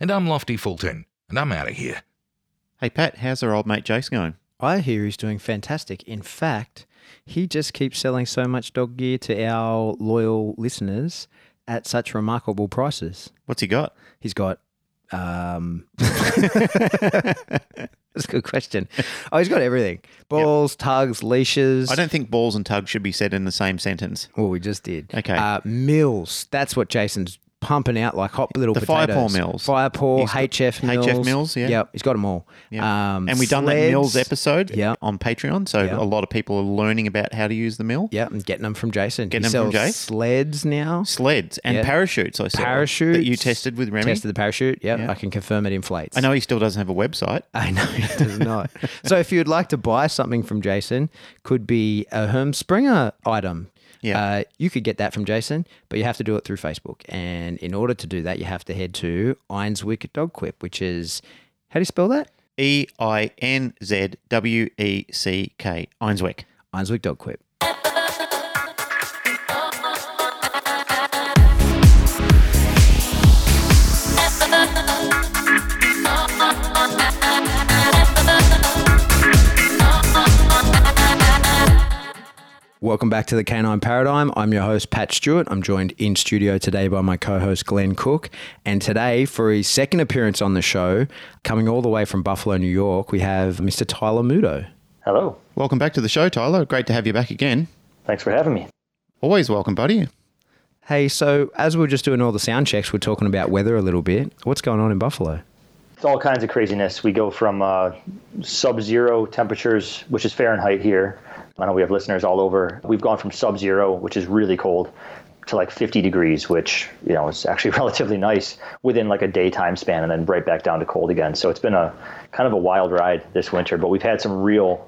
And I'm Lofty Fulton, and I'm out of here. Hey Pat, how's our old mate Jace going? I hear he's doing fantastic. In fact, he just keeps selling so much dog gear to our loyal listeners at such remarkable prices. What's he got? He's got... That's a good question. Oh, he's got everything. Balls, tugs, leashes. I don't think balls and tugs should be said in the same sentence. Well, we just did. Okay. Mills. That's what Jason's pumping out like hot little potatoes. The Firepaw Mills. Firepaw, HF Mills. HF Mills, yeah. Yep, he's got them all. Yep. And we've done that Mills episode on Patreon, so a lot of people are learning about how to use the mill. Yeah, and getting them from Jason. Getting them from Jace. Sleds now. Sleds and parachutes, I saw. Parachutes. That you tested with Remy. Tested the parachute, yeah. I can confirm it inflates. I know he still doesn't have a website. I know he does not. So if you'd like to buy something from Jason, could be a Herm Springer item. Yeah. You could get that from Jason, but you have to do it through Facebook. And in order to do that, you have to head to Einzweck Dogquip, which is, how do you spell that? Einzweck. Einzweck. Einzweck Dogquip. Welcome back to the Canine Paradigm. I'm your host, Pat Stewart. I'm joined in studio today by my co-host, Glenn Cooke. And today, for his second appearance on the show, coming all the way from Buffalo, New York, we have Mr. Tyler Muto. Hello. Welcome back to the show, Tyler. Great to have you back again. Thanks for having me. Always welcome, buddy. Hey, so as we're just doing all the sound checks, we're talking about weather a little bit. What's going on in Buffalo? It's all kinds of craziness. We go from sub-zero temperatures, which is Fahrenheit here. I know we have listeners all over. We've gone from sub-zero, which is really cold, to like 50 degrees, which, you know, is actually relatively nice within like a daytime span, and then right back down to cold again. So it's been a kind of a wild ride this winter, but we've had some real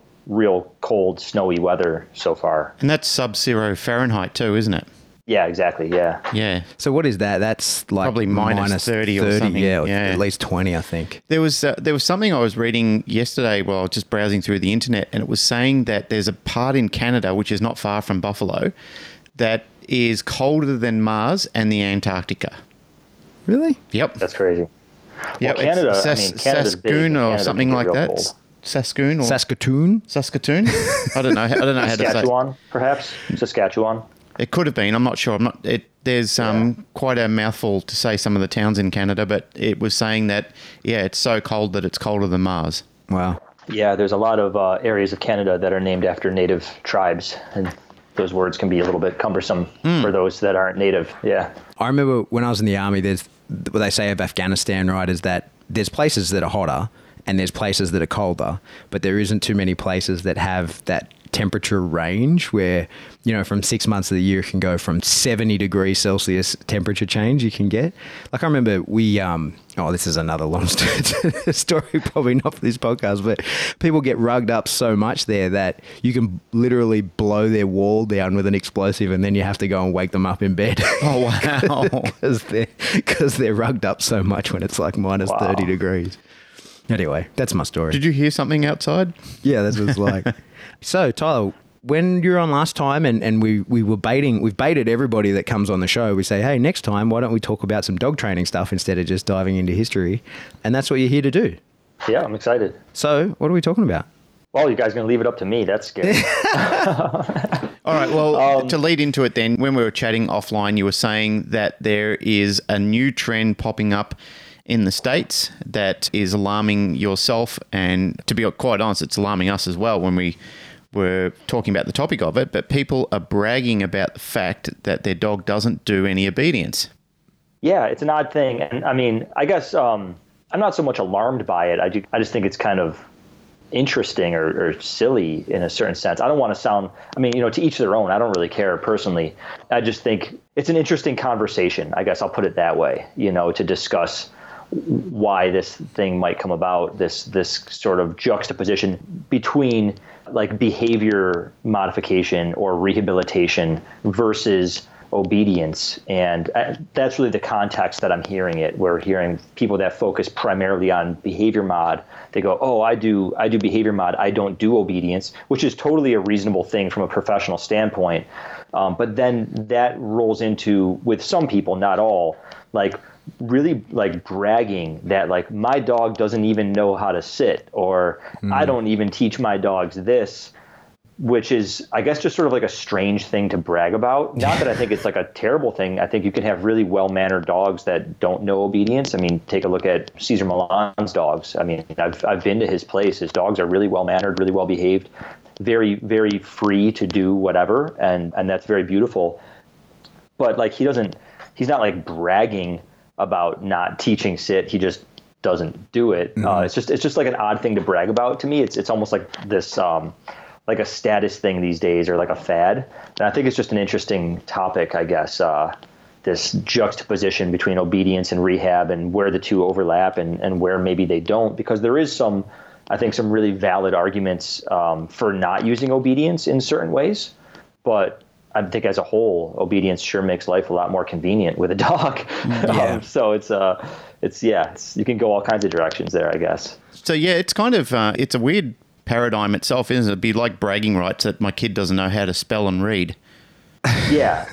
cold, snowy weather so far. And that's sub-zero Fahrenheit too, isn't it? Yeah, exactly. Yeah. Yeah. So what is that? That's like probably minus 30 or something. Yeah, at least 20, I think. There was something I was reading yesterday while I was just browsing through the internet, and it was saying that there's a part in Canada, which is not far from Buffalo, that is colder than Mars and the Antarctica. Really? Yep. That's crazy. Yeah, well, Canada. Saskatoon or something like that. Cold. Saskatoon or Saskatoon? Saskatoon? I don't know. I don't know how to say. Saskatchewan, perhaps. Saskatchewan. It could have been. I'm not sure. There's quite a mouthful to say some of the towns in Canada, but it was saying that, it's so cold that it's colder than Mars. Wow. Yeah, there's a lot of areas of Canada that are named after native tribes, and those words can be a little bit cumbersome for those that aren't native. Yeah. I remember when I was in the army, there's what they say of Afghanistan, right, is that there's places that are hotter and there's places that are colder, but there isn't too many places that have that temperature range where, you know, from 6 months of the year, it can go from 70 degrees Celsius temperature change you can get. Like I remember we, this is another long story, probably not for this podcast, but people get rugged up so much there that you can literally blow their wall down with an explosive and then you have to go and wake them up in bed. Oh, wow. Because they're rugged up so much when it's like minus 30 degrees. Anyway, that's my story. Did you hear something outside? Yeah, that's what it's like. So, Tyler, when you were on last time and we've baited everybody that comes on the show, we say, hey, next time, why don't we talk about some dog training stuff instead of just diving into history? And that's what you're here to do. Yeah, I'm excited. So, what are we talking about? Well, you guys are going to leave it up to me. That's scary. All right. Well, to lead into it then, when we were chatting offline, you were saying that there is a new trend popping up in the States that is alarming yourself, and to be quite honest, it's alarming us as well when we were talking about the topic of it, but people are bragging about the fact that their dog doesn't do any obedience. Yeah, it's an odd thing. And I mean, I guess I'm not so much alarmed by it. I just think it's kind of interesting or silly in a certain sense. I don't want to sound, to each their own. I don't really care personally. I just think it's an interesting conversation. I guess I'll put it that way, to discuss why this thing might come about, this sort of juxtaposition between like behavior modification or rehabilitation versus obedience. And that's really the context that I'm hearing it. We're hearing people that focus primarily on behavior mod. They go, oh, I do behavior mod. I don't do obedience, which is totally a reasonable thing from a professional standpoint. But then that rolls into, with some people, not all, like really like bragging that like my dog doesn't even know how to sit, or I don't even teach my dogs this. Which is, I guess, just sort of like a strange thing to brag about. Not that I think it's like a terrible thing. I think you can have really well-mannered dogs that don't know obedience. I mean, take a look at Cesar Milan's dogs. I mean, I've been to his place. His dogs are really well-mannered, really well-behaved, very, very free to do whatever, and that's very beautiful. But like he's not like bragging about not teaching sit. He just doesn't do it. It's just like an odd thing to brag about to me. It's almost like this. Like a status thing these days, or like a fad. And I think it's just an interesting topic, I guess, this juxtaposition between obedience and rehab, and where the two overlap and where maybe they don't, because there is some, I think, some really valid arguments for not using obedience in certain ways. But I think as a whole, obedience sure makes life a lot more convenient with a dog. Yeah. So it's you can go all kinds of directions there, I guess. So yeah, it's kind of, it's a weird paradigm itself, isn't it? It'd be like bragging rights that my kid doesn't know how to spell and read. Yeah,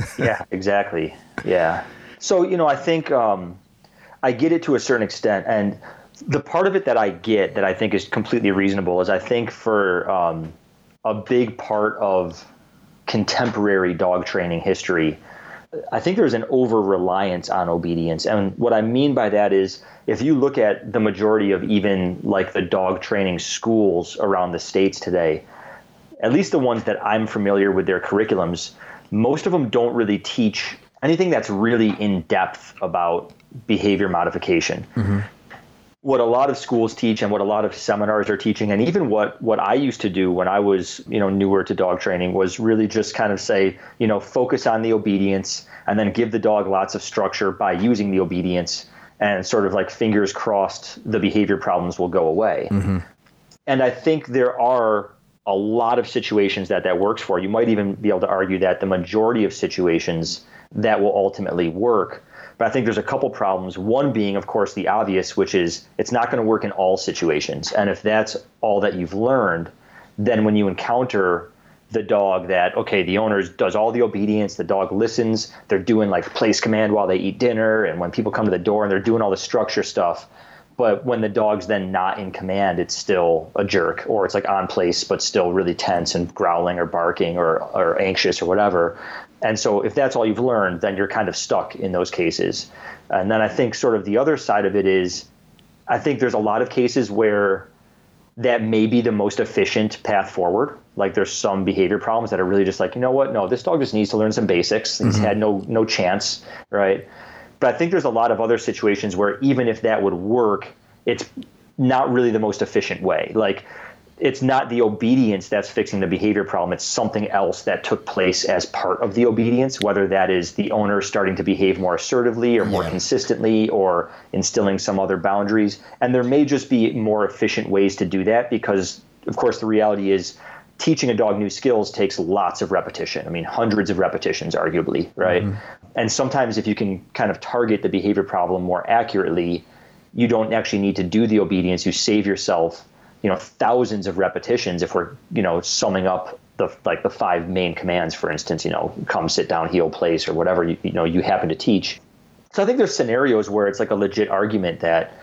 exactly. Yeah. So, I think I get it to a certain extent. And the part of it that I get that I think is completely reasonable is I think for a big part of contemporary dog training history, I think there's an over-reliance on obedience. And what I mean by that is, if you look at the majority of even like the dog training schools around the States today, at least the ones that I'm familiar with their curriculums, most of them don't really teach anything that's really in depth about behavior modification. Mm-hmm. What a lot of schools teach and what a lot of seminars are teaching, and even what I used to do when I was, newer to dog training, was really just kind of say, focus on the obedience and then give the dog lots of structure by using the obedience, and sort of like fingers crossed the behavior problems will go away. Mm-hmm. And I think there are a lot of situations that works for. You might even be able to argue that the majority of situations that will ultimately work. But I think there's a couple problems, one being, of course, the obvious, which is it's not going to work in all situations. And if that's all that you've learned, then when you encounter the dog that, okay, the owner does all the obedience, the dog listens, they're doing like place command while they eat dinner, and when people come to the door, and they're doing all the structure stuff. But when the dog's then not in command, it's still a jerk, or it's like on place, but still really tense and growling or barking or anxious or whatever. And so if that's all you've learned, then you're kind of stuck in those cases. And then I think sort of the other side of it is, I think there's a lot of cases where that may be the most efficient path forward. Like there's some behavior problems that are really just like, you know what? No, this dog just needs to learn some basics. He's had no chance, right? But I think there's a lot of other situations where even if that would work, it's not really the most efficient way. Like it's not the obedience that's fixing the behavior problem. It's something else that took place as part of the obedience, whether that is the owner starting to behave more assertively or more consistently or instilling some other boundaries. And there may just be more efficient ways to do that because, of course, the reality is teaching a dog new skills takes lots of repetition. I mean, hundreds of repetitions, arguably, right? Mm-hmm. And sometimes if you can kind of target the behavior problem more accurately, you don't actually need to do the obedience. You save yourself, thousands of repetitions if we're, summing up the five main commands, for instance, come, sit down, heel, place, or whatever, you happen to teach. So I think there's scenarios where it's like a legit argument that,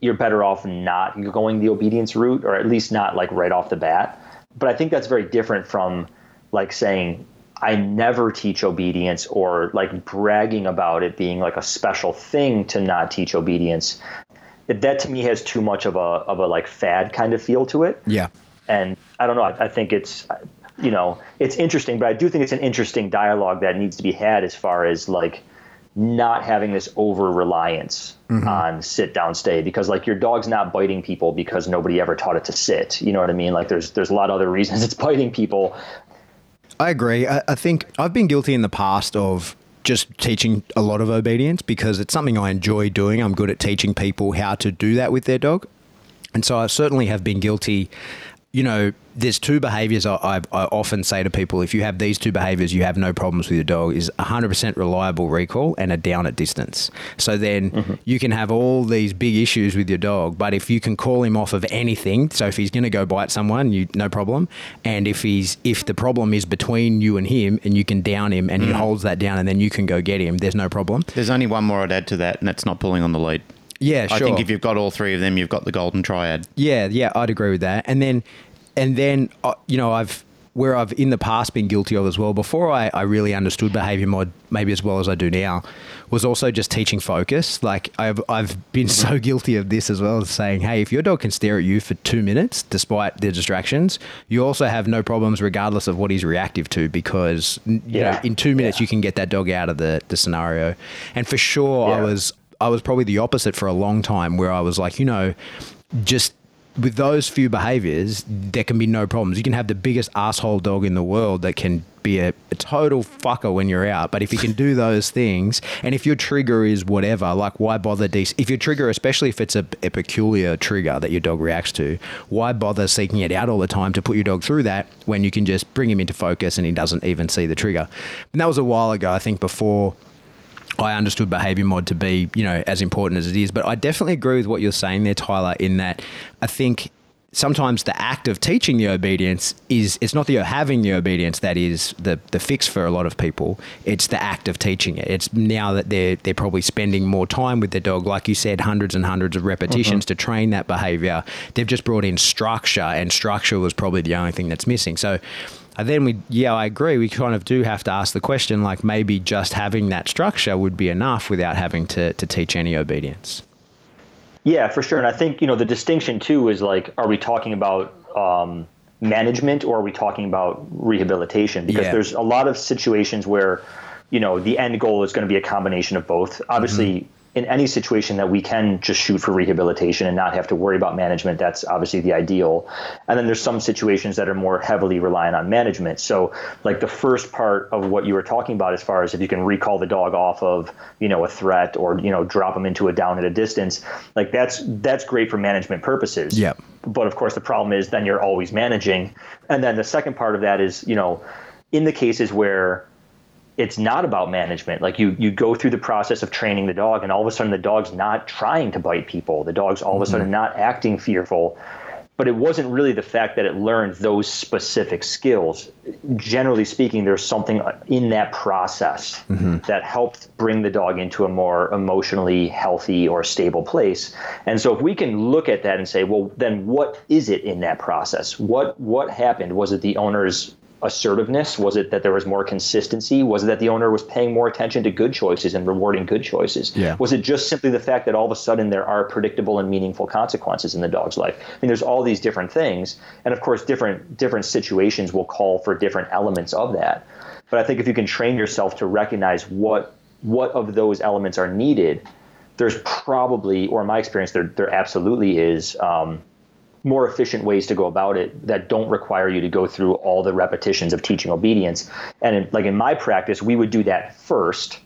you're better off not going the obedience route, or at least not like right off the bat. But I think that's very different from like saying, I never teach obedience, or like bragging about it being like a special thing to not teach obedience. That to me has too much of a like fad kind of feel to it. Yeah. And I don't know. I think it's, it's interesting, but I do think it's an interesting dialogue that needs to be had as far as like not having this over-reliance on sit down, stay, because like your dog's not biting people because nobody ever taught it to sit. You know what I mean? Like there's a lot of other reasons it's biting people. I agree. I think I've been guilty in the past of just teaching a lot of obedience because it's something I enjoy doing. I'm good at teaching people how to do that with their dog. And so I certainly have been guilty. You know, there's two behaviors I often say to people, if you have these two behaviors, you have no problems with your dog, is 100% reliable recall and a down at distance. So then you can have all these big issues with your dog, but if you can call him off of anything, so if he's going to go bite someone, you no problem. And if the problem is between you and him and you can down him and he holds that down and then you can go get him, there's no problem. There's only one more I'd add to that, and that's not pulling on the lead. Yeah, sure. I think if you've got all three of them, you've got the golden triad. Yeah, I'd agree with that. And then, you know, I've in the past been guilty of as well, before I really understood behavior mod maybe as well as I do now, was also just teaching focus. Like I've been so guilty of this as well, as saying, hey, if your dog can stare at you for 2 minutes, despite the distractions, you also have no problems regardless of what he's reactive to, because you know, in 2 minutes you can get that dog out of the scenario. And for sure, I was probably the opposite for a long time, where I was like, you know, just with those few behaviors, there can be no problems. You can have the biggest asshole dog in the world that can be a total fucker when you're out. But if you can do those things, and if your trigger is whatever, like why bother? If your trigger, especially if it's a peculiar trigger that your dog reacts to, why bother seeking it out all the time to put your dog through that when you can just bring him into focus and he doesn't even see the trigger? And that was a while ago, I think, before I understood behavior mod to be, you know, as important as it is. But I definitely agree with what you're saying there, Tyler, in that I think sometimes the act of teaching the obedience is, it's not the having the obedience that is the fix for a lot of people. It's the act of teaching it. It's now that they're probably spending more time with their dog, like you said, hundreds and hundreds of repetitions to train that behavior. They've just brought in structure, and structure was probably the only thing that's missing. So then I agree. We kind of do have to ask the question, like maybe just having that structure would be enough without having to teach any obedience. Yeah, for sure. And I think, you know, the distinction too is like, are we talking about management or are we talking about rehabilitation? Because there's a lot of situations where, you know, the end goal is going to be a combination of both. Obviously, in any situation that we can just shoot for rehabilitation and not have to worry about management, that's obviously the ideal. And then there's some situations that are more heavily reliant on management. So like the first part of what you were talking about, as far as if you can recall the dog off of, you know, a threat or, you know, drop them into a down at a distance, like that's great for management purposes. Yep. But of course the problem is then you're always managing. And then the second part of that is, you know, in the cases where it's not about management. Like you go through the process of training the dog, and all of a sudden the dog's not trying to bite people. The dog's all of a sudden not acting fearful. But it wasn't really the fact that it learned those specific skills. Generally speaking, there's something in that process that helped bring the dog into a more emotionally healthy or stable place. And so if we can look at that and say, well, then what is it in that process? What happened? Was it the owner's assertiveness? Was it that there was more consistency? Was it that the owner was paying more attention to good choices and rewarding good choices? Yeah. Was it just simply the fact that all of a sudden there are predictable and meaningful consequences in the dog's life? I mean, there's all these different things, and of course different situations will call for different elements of that. But I think if you can train yourself to recognize what of those elements are needed, there's probably, or in my experience, there absolutely is more efficient ways to go about it that don't require you to go through all the repetitions of teaching obedience. And in my practice, we would do that first,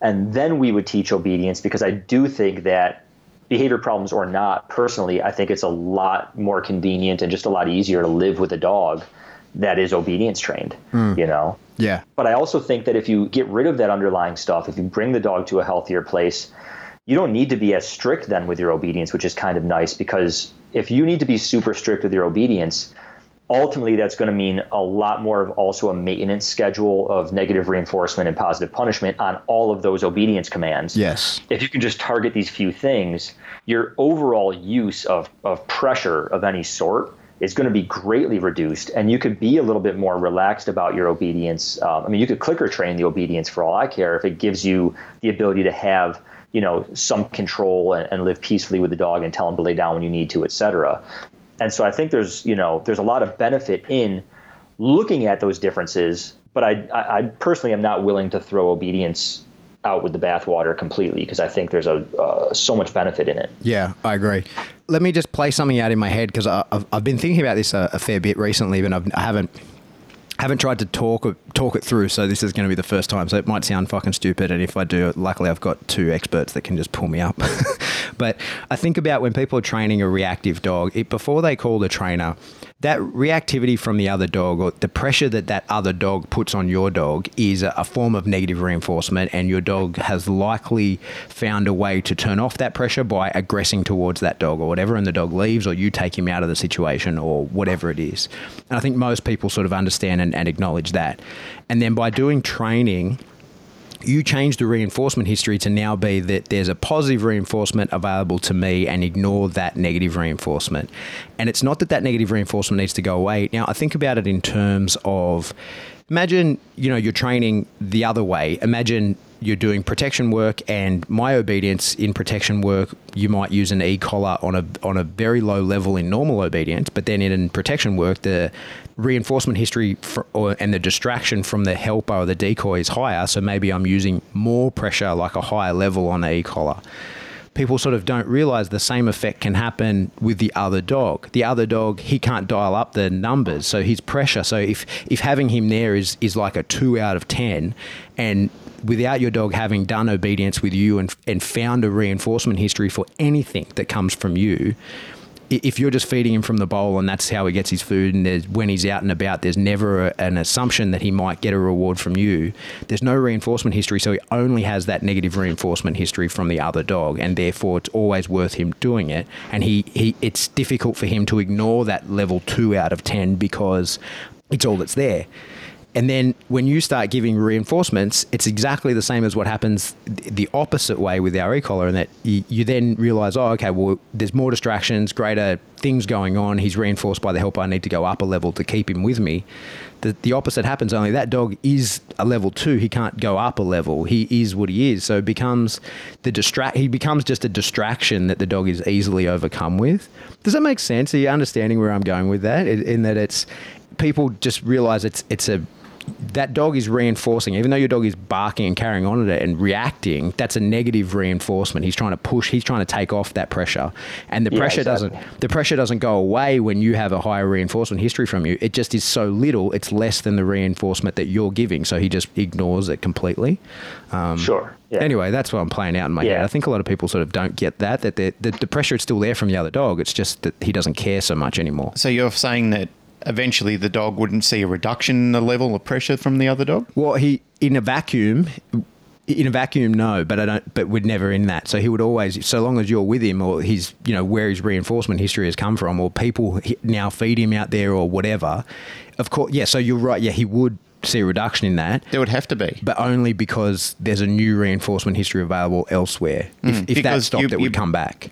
and then we would teach obedience, because I do think that behavior problems or not, personally, I think it's a lot more convenient and just a lot easier to live with a dog that is obedience trained, you know? Yeah. But I also think that if you get rid of that underlying stuff, if you bring the dog to a healthier place, you don't need to be as strict then with your obedience, which is kind of nice, because if you need to be super strict with your obedience, ultimately that's going to mean a lot more of also a maintenance schedule of negative reinforcement and positive punishment on all of those obedience commands. Yes. If you can just target these few things, your overall use of pressure of any sort is going to be greatly reduced, and you could be a little bit more relaxed about your obedience. I mean, you could clicker train the obedience for all I care if it gives you the ability to have, you know, some control and live peacefully with the dog and tell him to lay down when you need to, et cetera. And so I think there's, you know, there's a lot of benefit in looking at those differences, but I personally am not willing to throw obedience out with the bathwater completely, because I think there's so much benefit in it. Yeah, I agree. Let me just play something out in my head, because I've been thinking about this a fair bit recently, but I haven't haven't tried to talk it through, so this is going to be the first time. So it might sound fucking stupid, and if I do, luckily I've got two experts that can just pull me up. But I think about when people are training a reactive dog, before they call the trainer, that reactivity from the other dog, or the pressure that that other dog puts on your dog, is a form of negative reinforcement, and your dog has likely found a way to turn off that pressure by aggressing towards that dog or whatever, and the dog leaves, or you take him out of the situation, or whatever it is. And I think most people sort of understand and acknowledge that. And then by doing training, you change the reinforcement history to now be that there's a positive reinforcement available to me, and ignore that negative reinforcement. And it's not that that negative reinforcement needs to go away. Now, I think about it in terms of, imagine, you know, you're training the other way. Imagine you're doing protection work, and my obedience in protection work, you might use an e-collar on a very low level in normal obedience, but then in protection work, the reinforcement history and the distraction from the helper or the decoy is higher, so maybe I'm using more pressure, like a higher level on an e-collar. People sort of don't realize the same effect can happen with the other dog. The other dog, he can't dial up the numbers, so his pressure. So if having him there is like a 2 out of 10, and without your dog having done obedience with you and found a reinforcement history for anything that comes from you, if you're just feeding him from the bowl and that's how he gets his food, and when he's out and about, there's never an assumption that he might get a reward from you. There's no reinforcement history, so he only has that negative reinforcement history from the other dog, and therefore it's always worth him doing it. And it's difficult for him to ignore that level 2 out of 10 because it's all that's there. And then when you start giving reinforcements, it's exactly the same as what happens the opposite way with our e-collar, and that you then realize, oh, okay, well, there's more distractions, greater things going on. He's reinforced by the helper. I need to go up a level to keep him with me. The opposite happens, only that dog is a level 2. He can't go up a level. He is what he is. So it becomes he becomes just a distraction that the dog is easily overcome with. Does that make sense? Are you understanding where I'm going with that? In that it's, people just realize that dog is reinforcing. Even though your dog is barking and carrying on at it and reacting, that's a negative reinforcement. He's trying to push, he's trying to take off that pressure. And the pressure doesn't go away when you have a higher reinforcement history from you. It just is so little, it's less than the reinforcement that you're giving. So he just ignores it completely. Sure. Yeah. Anyway, that's what I'm playing out in my head. I think a lot of people sort of don't get that the pressure is still there from the other dog. It's just that he doesn't care so much anymore. So you're saying that eventually the dog wouldn't see a reduction in the level of pressure from the other dog? Well, in a vacuum, no, but we're never in that. So he would always, so long as you're with him, or he's, you know, where his reinforcement history has come from, or people now feed him out there or whatever. Of course. Yeah. So you're right. Yeah. He would see a reduction in that. There would have to be. But only because there's a new reinforcement history available elsewhere. If that stopped, it would come back.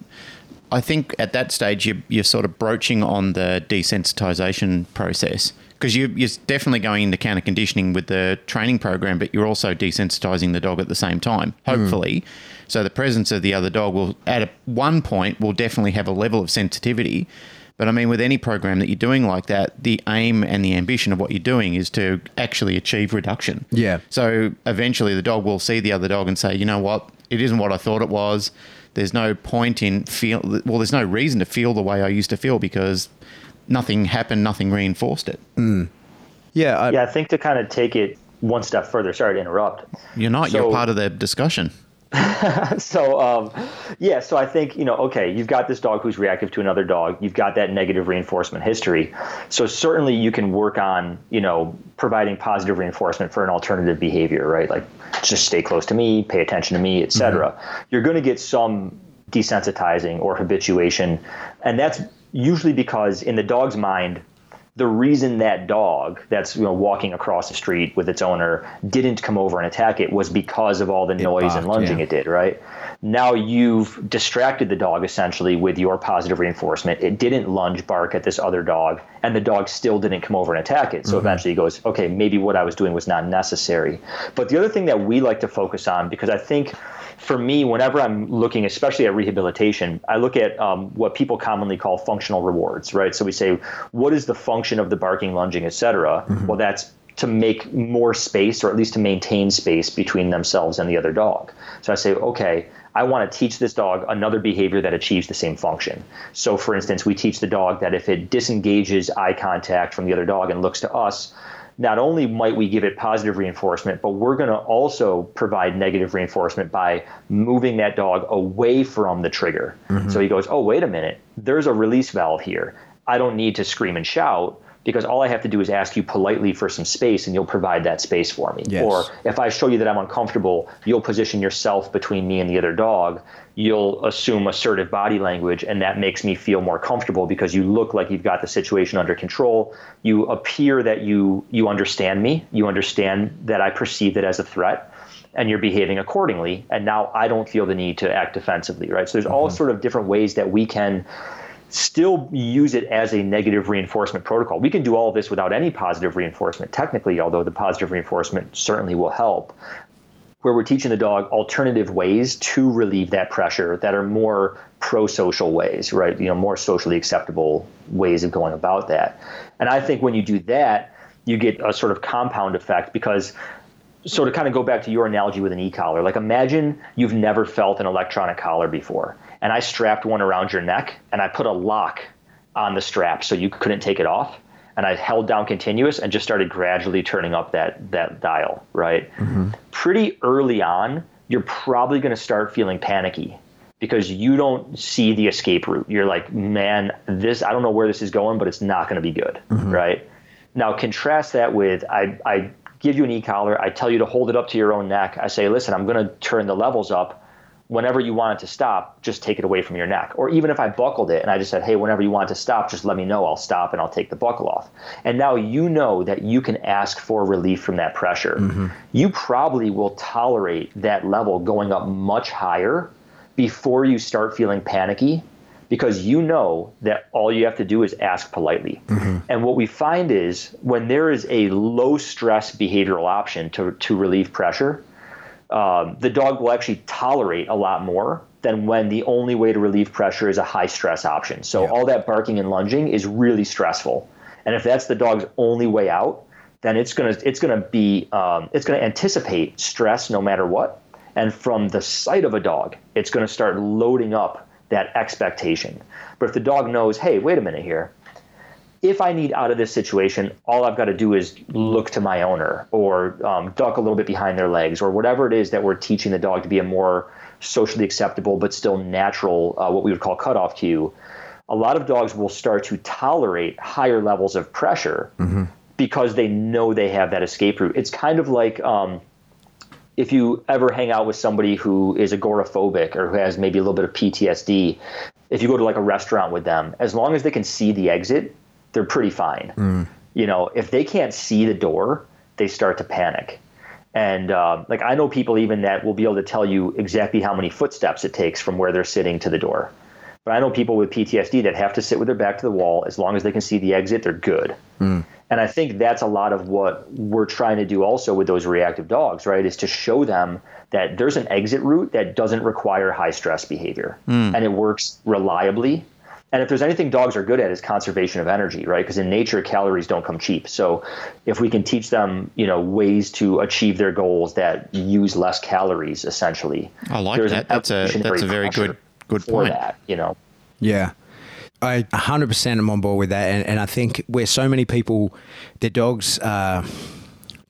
I think at that stage you're sort of broaching on the desensitization process, because you're definitely going into counter conditioning with the training program, but you're also desensitizing the dog at the same time, hopefully. Mm. So the presence of the other dog will, at one point, will definitely have a level of sensitivity. But, I mean, with any program that you're doing like that, the aim and the ambition of what you're doing is to actually achieve reduction. Yeah. So eventually the dog will see the other dog and say, you know what, it isn't what I thought it was. There's no point in there's no reason to feel the way I used to feel because nothing happened, nothing reinforced it. Mm. Yeah. I think to kind of take it one step further, sorry to interrupt. You're not, you're part of the discussion. So I think, you know, okay, you've got this dog who's reactive to another dog. You've got that negative reinforcement history. So certainly you can work on, you know, providing positive reinforcement for an alternative behavior, right? Like just stay close to me, pay attention to me, et cetera. Mm-hmm. You're going to get some desensitizing or habituation. And that's usually because in the dog's mind, the reason that dog that's, you know, walking across the street with its owner didn't come over and attack it was because of all the noise and lunging it did, right? Now you've distracted the dog essentially with your positive reinforcement. It didn't lunge, bark at this other dog, and the dog still didn't come over and attack it. So eventually he goes, okay, maybe what I was doing was not necessary. But the other thing that we like to focus on, because I think for me, whenever I'm looking, especially at rehabilitation, I look at what people commonly call functional rewards, right? So we say, what is the function of the barking, lunging, et cetera? Mm-hmm. Well, that's to make more space, or at least to maintain space between themselves and the other dog. So I say, okay, I want to teach this dog another behavior that achieves the same function. So for instance, we teach the dog that if it disengages eye contact from the other dog and looks to us, not only might we give it positive reinforcement, but we're going to also provide negative reinforcement by moving that dog away from the trigger. Mm-hmm. So he goes, oh, wait a minute, there's a release valve here. I don't need to scream and shout because all I have to do is ask you politely for some space and you'll provide that space for me. Yes. Or if I show you that I'm uncomfortable, you'll position yourself between me and the other dog. You'll assume assertive body language, and that makes me feel more comfortable because you look like you've got the situation under control. You appear that you understand me. You understand that I perceive it as a threat, and you're behaving accordingly. And now I don't feel the need to act defensively, right? So there's all sort of different ways that we can still use it as a negative reinforcement protocol. We can do all of this without any positive reinforcement technically, although the positive reinforcement certainly will help, where we're teaching the dog alternative ways to relieve that pressure that are more pro-social ways, right? You know, more socially acceptable ways of going about that. And I think when you do that, you get a sort of compound effect because, so to kind of go back to your analogy with an e-collar, like imagine you've never felt an electronic collar before, and I strapped one around your neck and I put a lock on the strap so you couldn't take it off. And I held down continuous and just started gradually turning up that dial, right? Mm-hmm. Pretty early on, you're probably going to start feeling panicky because you don't see the escape route. You're like, man, I don't know where this is going, but it's not going to be good, right? Now contrast that with, I give you an e-collar. I tell you to hold it up to your own neck. I say, listen, I'm going to turn the levels up. Whenever you want it to stop, just take it away from your neck. Or even if I buckled it and I just said, hey, whenever you want it to stop, just let me know. I'll stop and I'll take the buckle off. And now you know that you can ask for relief from that pressure. Mm-hmm. You probably will tolerate that level going up much higher before you start feeling panicky because you know that all you have to do is ask politely. Mm-hmm. And what we find is when there is a low-stress behavioral option to relieve pressure, the dog will actually tolerate a lot more than when the only way to relieve pressure is a high stress option. So all that barking and lunging is really stressful. And if that's the dog's only way out, then it's going to anticipate stress no matter what. And from the sight of a dog, it's going to start loading up that expectation. But if the dog knows, hey, wait a minute here, if I need out of this situation, all I've got to do is look to my owner or duck a little bit behind their legs or whatever it is that we're teaching the dog to be a more socially acceptable but still natural, what we would call cutoff cue, a lot of dogs will start to tolerate higher levels of pressure because they know they have that escape route. It's kind of like if you ever hang out with somebody who is agoraphobic or who has maybe a little bit of PTSD, if you go to like a restaurant with them, as long as they can see the exit, they're pretty fine. You know, if they can't see the door, they start to panic. And like I know people even that will be able to tell you exactly how many footsteps it takes from where they're sitting to the door. But I know people with PTSD that have to sit with their back to the wall. As long as they can see the exit, they're good. And I think that's a lot of what we're trying to do also with those reactive dogs, right, is to show them that there's an exit route that doesn't require high stress behavior. And it works reliably. And if there's anything dogs are good at is conservation of energy, right? Because in nature, calories don't come cheap. So if we can teach them, you know, ways to achieve their goals that use less calories, essentially. I like that. That's a very good point. That, you know? Yeah. I 100% am on board with that. And I think where so many people, their dogs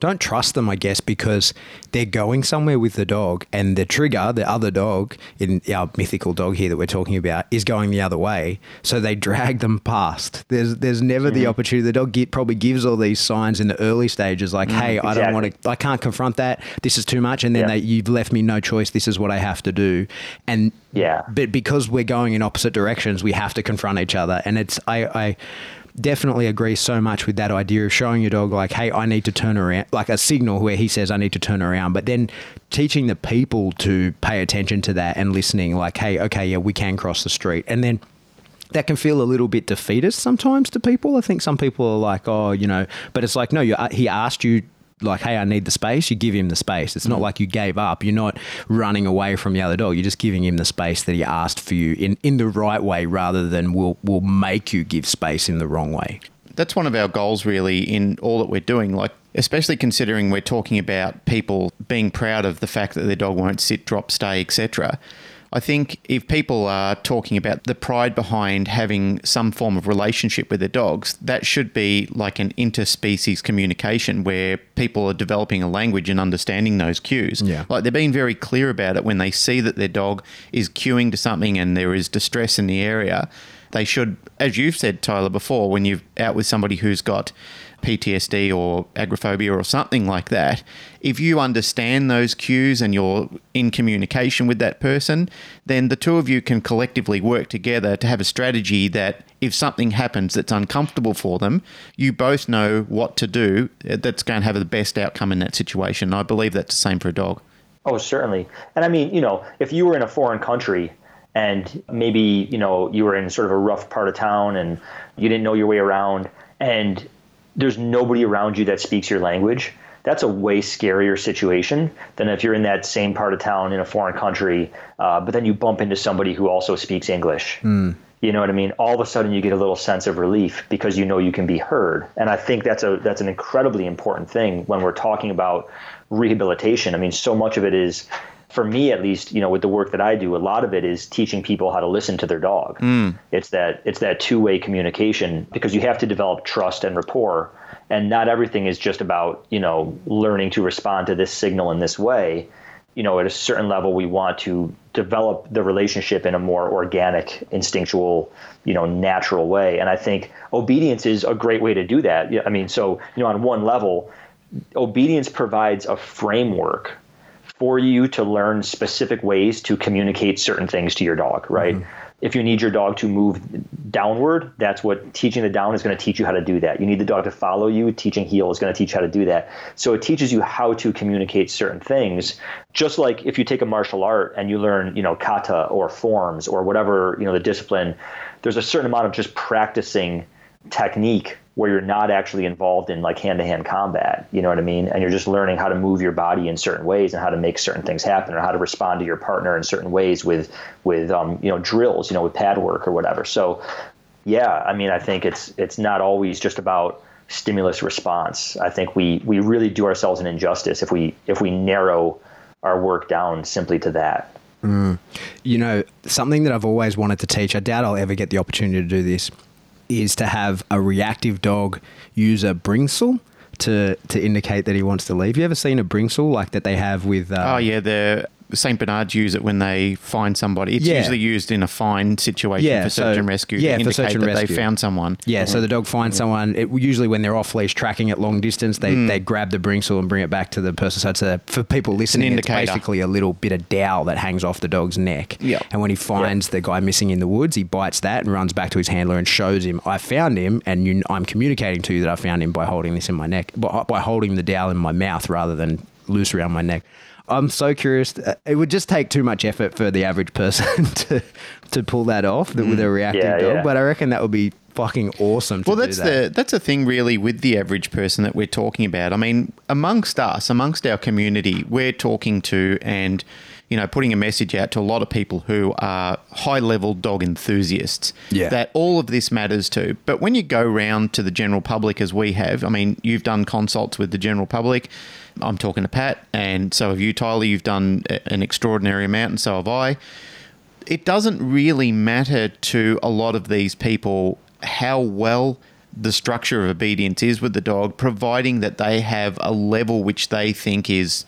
don't trust them, I guess, because they're going somewhere with the dog and the trigger, the other dog, in our mythical dog here that we're talking about, is going the other way. So they drag them past. There's never the opportunity. The dog probably gives all these signs in the early stages like, hey, I don't want to, I can't confront that. This is too much. And then you've left me no choice. This is what I have to do. And but because we're going in opposite directions, we have to confront each other. And it's, I definitely agree so much with that idea of showing your dog like, hey, I need to turn around, like a signal where he says I need to turn around, but then teaching the people to pay attention to that and listening like, hey, okay, yeah, we can cross the street. And then that can feel a little bit defeatist sometimes to people. I think some people are like, oh, you know, but it's like, no, he asked you like, hey, I need the space. You give him the space. It's not like you gave up. You're not running away from the other dog. You're just giving him the space that he asked for you in the right way rather than we'll make you give space in the wrong way. That's one of our goals really in all that we're doing, like especially considering we're talking about people being proud of the fact that their dog won't sit, drop, stay, etc. I think if people are talking about the pride behind having some form of relationship with their dogs, that should be like an interspecies communication where people are developing a language and understanding those cues. Yeah. Like they're being very clear about it when they see that their dog is cueing to something and there is distress in the area. They should, as you've said, Tyler, before, when you're out with somebody who's got PTSD or agoraphobia or something like that, if you understand those cues and you're in communication with that person, then the two of you can collectively work together to have a strategy that if something happens that's uncomfortable for them, you both know what to do that's going to have the best outcome in that situation. I believe that's the same for a dog. Oh, certainly. And I mean, you know, if you were in a foreign country and maybe, you know, you were in sort of a rough part of town and you didn't know your way around and there's nobody around you that speaks your language, that's a way scarier situation than if you're in that same part of town in a foreign country, but then you bump into somebody who also speaks English. Mm. You know what I mean? All of a sudden you get a little sense of relief because you know you can be heard. And I think that's an incredibly important thing when we're talking about rehabilitation. I mean, so much of it is, for me at least, you know, with the work that I do, a lot of it is teaching people how to listen to their dog. Mm. It's that two-way communication, because you have to develop trust and rapport, and not everything is just about, you know, learning to respond to this signal in this way. You know, at a certain level, we want to develop the relationship in a more organic, instinctual, you know, natural way. And I think obedience is a great way to do that. I mean, so, you know, on one level, obedience provides a framework for you to learn specific ways to communicate certain things to your dog, right? Mm-hmm. If you need your dog to move downward, that's what teaching the down is going to teach you how to do that. You need the dog to follow you, teaching heel is going to teach how to do that. So it teaches you how to communicate certain things. Just like if you take a martial art and you learn, you know, kata or forms or whatever, you know, the discipline, there's a certain amount of just practicing technique where you're not actually involved in like hand-to-hand combat, you know what I mean? And you're just learning how to move your body in certain ways and how to make certain things happen, or how to respond to your partner in certain ways with you know, drills, you know, with pad work or whatever. So yeah, I mean, I think it's not always just about stimulus response. I think we really do ourselves an injustice if we narrow our work down simply to that. Mm. You know, something that I've always wanted to teach, I doubt I'll ever get the opportunity to do this, is to have a reactive dog use a bringsel to indicate that he wants to leave. You ever seen a bringsel like that they have with... oh, yeah, the St. Bernards use it when they find somebody. It's usually used in a find situation for search and rescue. Yeah, for search and rescue. They found someone. Yeah, so the dog finds someone. It, usually when they're off-leash tracking at long distance, they grab the bringsel and bring it back to the person. So it's for people listening, it's basically a little bit of dowel that hangs off the dog's neck. Yeah. And when he finds the guy missing in the woods, he bites that and runs back to his handler and shows him, I found him, and I'm communicating to you that I found him by holding this in my neck, by holding the dowel in my mouth rather than loose around my neck. I'm so curious. It would just take too much effort for the average person to pull that off with a reactive dog. Yeah. But I reckon that would be fucking awesome that's the thing really with the average person that we're talking about. I mean, amongst us, amongst our community, we're talking to and, you know, putting a message out to a lot of people who are high-level dog enthusiasts that all of this matters to. But when you go round to the general public as we have, I mean, you've done consults with the general public. I'm talking to Pat, and so have you, Tyler. You've done an extraordinary amount, and so have I. It doesn't really matter to a lot of these people how well the structure of obedience is with the dog, providing that they have a level which they think is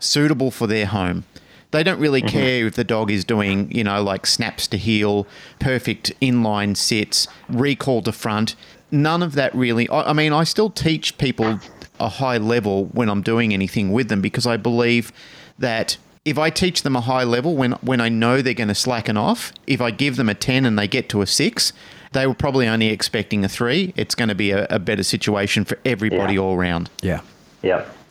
suitable for their home. They don't really care if the dog is doing, you know, like snaps to heel, perfect inline sits, recall to front. None of that really. I mean, I still teach people a high level when I'm doing anything with them, because I believe that if I teach them a high level when I know they're going to slacken off, if I give them a 10 and they get to a 6, they were probably only expecting a 3. It's going to be a better situation for everybody all around. Yeah,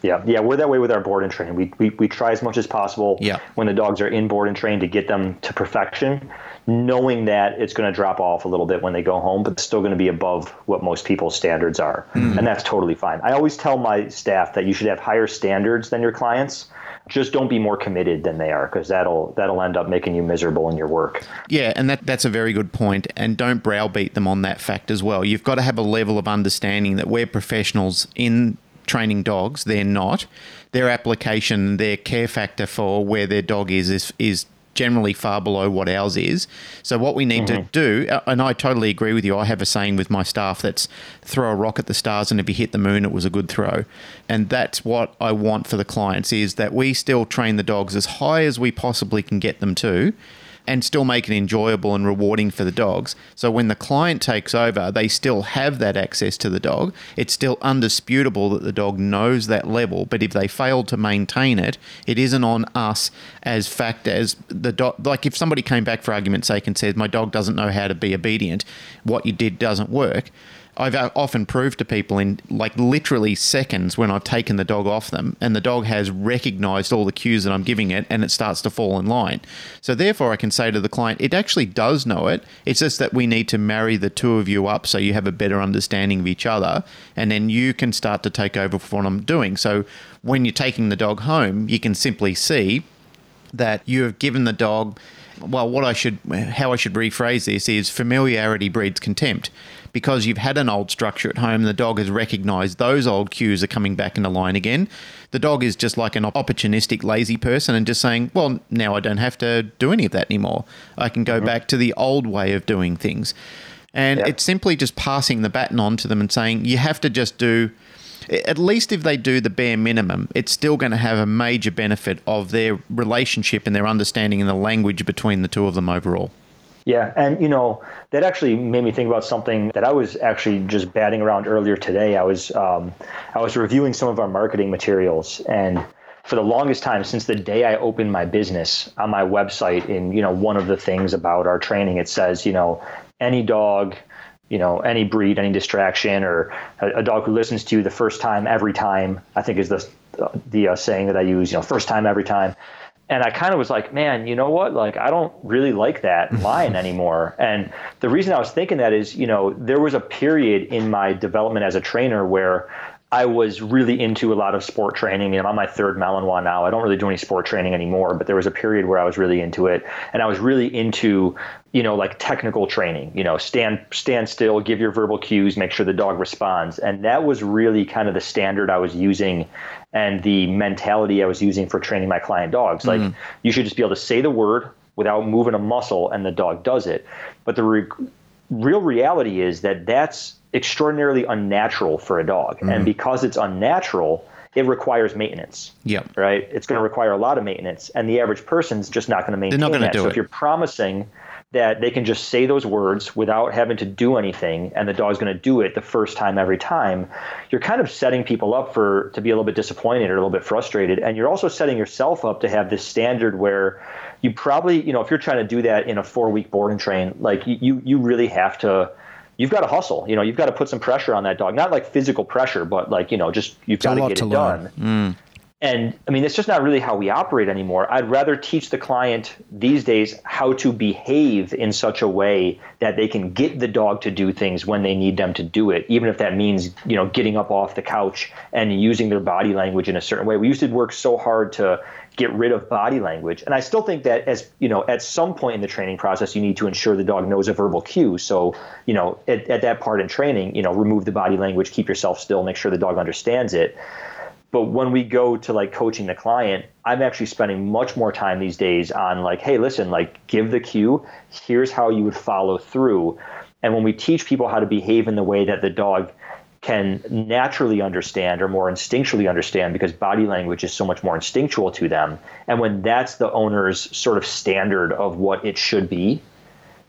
we're that way with our board and train. We try as much as possible when the dogs are in board and train to get them to perfection, knowing that it's going to drop off a little bit when they go home, but it's still going to be above what most people's standards are. Mm. And that's totally fine. I always tell my staff that you should have higher standards than your clients. Just don't be more committed than they are, because that'll end up making you miserable in your work. Yeah, and that's a very good point. And don't browbeat them on that fact as well. You've got to have a level of understanding that we're professionals in training dogs. They're not. Their application, their care factor for where their dog is generally far below what ours is. So what we need mm-hmm. to do, and I totally agree with you, I have a saying with my staff that's throw a rock at the stars and if you hit the moon, it was a good throw. And that's what I want for the clients, is that we still train the dogs as high as we possibly can get them to and still make it enjoyable and rewarding for the dogs. So when the client takes over, they still have that access to the dog. It's still undisputable that the dog knows that level, but if they fail to maintain it, it isn't on us as fact as the dog. Like if somebody came back for argument's sake and said, my dog doesn't know how to be obedient, what you did doesn't work. I've often proved to people in like literally seconds when I've taken the dog off them and the dog has recognized all the cues that I'm giving it and it starts to fall in line. So therefore I can say to the client, it actually does know it. It's just that we need to marry the two of you up so you have a better understanding of each other and then you can start to take over for what I'm doing. So when you're taking the dog home, you can simply see that you have given the dog, well, how I should rephrase this is familiarity breeds contempt. Because you've had an old structure at home, the dog has recognised those old cues are coming back into line again. The dog is just like an opportunistic, lazy person and just saying, well, now I don't have to do any of that anymore. I can go mm-hmm. back to the old way of doing things. And yeah. It's simply just passing the baton on to them and saying, you have to just do, at least if they do the bare minimum, it's still going to have a major benefit of their relationship and their understanding and the language between the two of them overall. Yeah. And, that actually made me think about something that I was actually just batting around earlier today. I was reviewing some of our marketing materials. And for the longest time, since the day I opened my business on my website, in, one of the things about our training, it says, any dog, any breed, any distraction, or a dog who listens to you the first time, every time, I think is the saying that I use, first time, every time. And I kind of was like, man, you know what? Like, I don't really like that line anymore. And the reason I was thinking that is, there was a period in my development as a trainer where I was really into a lot of sport training. And I'm on my third Malinois now. I don't really do any sport training anymore, but there was a period where I was really into it. And I was really into, like technical training, stand still, give your verbal cues, make sure the dog responds. And that was really kind of the standard I was using and the mentality I was using for training my client dogs. Like mm-hmm. you should just be able to say the word without moving a muscle and the dog does it. But the real reality is that that's extraordinarily unnatural for a dog. Mm-hmm. And because it's unnatural, it requires maintenance. Yeah. Right? It's going to require a lot of maintenance. And the average person's just not going to maintain that. So if you're promising that they can just say those words without having to do anything and the dog's going to do it the first time every time, you're kind of setting people up to be a little bit disappointed or a little bit frustrated. And you're also setting yourself up to have this standard where you probably, if you're trying to do that in a 4-week board and train, like you really have to, you've got to hustle, you've got to put some pressure on that dog, not like physical pressure, but like, just you've got to get it done. Mm. And I mean, it's just not really how we operate anymore. I'd rather teach the client these days how to behave in such a way that they can get the dog to do things when they need them to do it, even if that means, getting up off the couch and using their body language in a certain way. We used to work so hard to get rid of body language. And I still think that as, at some point in the training process, you need to ensure the dog knows a verbal cue. So, at that part in training, remove the body language, keep yourself still, make sure the dog understands it. But when we go to like coaching the client, I'm actually spending much more time these days on like, hey, listen, like give the cue. Here's how you would follow through. And when we teach people how to behave in the way that the dog can naturally understand or more instinctually understand, because body language is so much more instinctual to them. And when that's the owner's sort of standard of what it should be,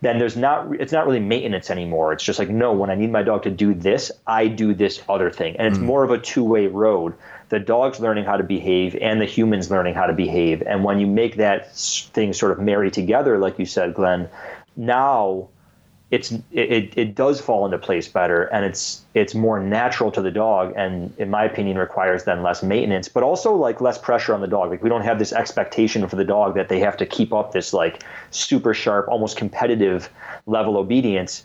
then it's not really maintenance anymore. It's just like, no, when I need my dog to do this, I do this other thing. And it's more of a two-way road. The dog's learning how to behave and the human's learning how to behave. And when you make that thing sort of marry together, like you said, Glenn, now it does fall into place better, and it's more natural to the dog, and in my opinion requires then less maintenance, but also like less pressure on the dog. Like we don't have this expectation for the dog that they have to keep up this like super sharp, almost competitive level obedience,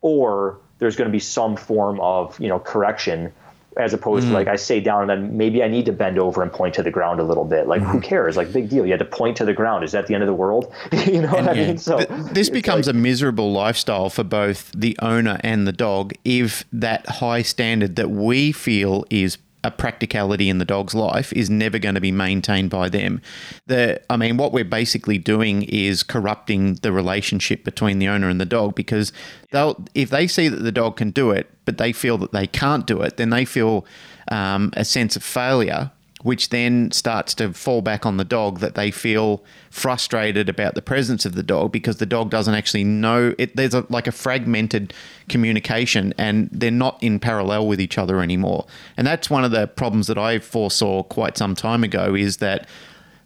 or there's going to be some form of correction, as opposed to like I say down and then maybe I need to bend over and point to the ground a little bit. Like who cares? Like big deal. You had to point to the ground. Is that the end of the world? I mean? So this becomes a miserable lifestyle for both the owner and the dog if that high standard that we feel is a practicality in the dog's life is never going to be maintained by them. What we're basically doing is corrupting the relationship between the owner and the dog, because if they see that the dog can do it but they feel that they can't do it, then they feel a sense of failure, which then starts to fall back on the dog, that they feel frustrated about the presence of the dog because the dog doesn't actually know it. There's a fragmented communication and they're not in parallel with each other anymore. And that's one of the problems that I foresaw quite some time ago, is that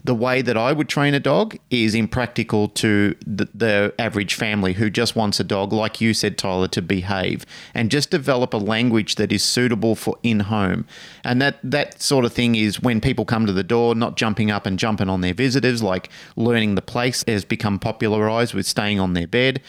the way that I would train a dog is impractical to the average family who just wants a dog, like you said, Tyler, to behave and just develop a language that is suitable for in-home. And that sort of thing is when people come to the door, not jumping up and jumping on their visitors, like learning the place has become popularized with staying on their bed.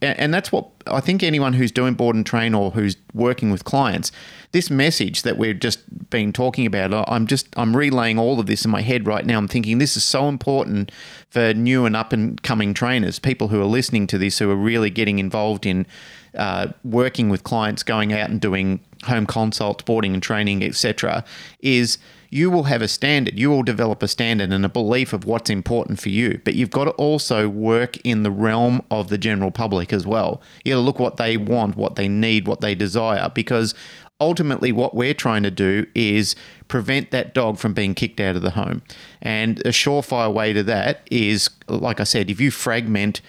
And that's what I think anyone who's doing board and train or who's working with clients, this message that we've just been talking about, I'm relaying all of this in my head right now. I'm thinking this is so important for new and up and coming trainers, people who are listening to this, who are really getting involved in working with clients, going out and doing home consults, boarding and training, etc., is you will have a standard. You will develop a standard and a belief of what's important for you. But you've got to also work in the realm of the general public as well. You got to look what they want, what they need, what they desire, because ultimately what we're trying to do is prevent that dog from being kicked out of the home. And a surefire way to that is, like I said, if you fragment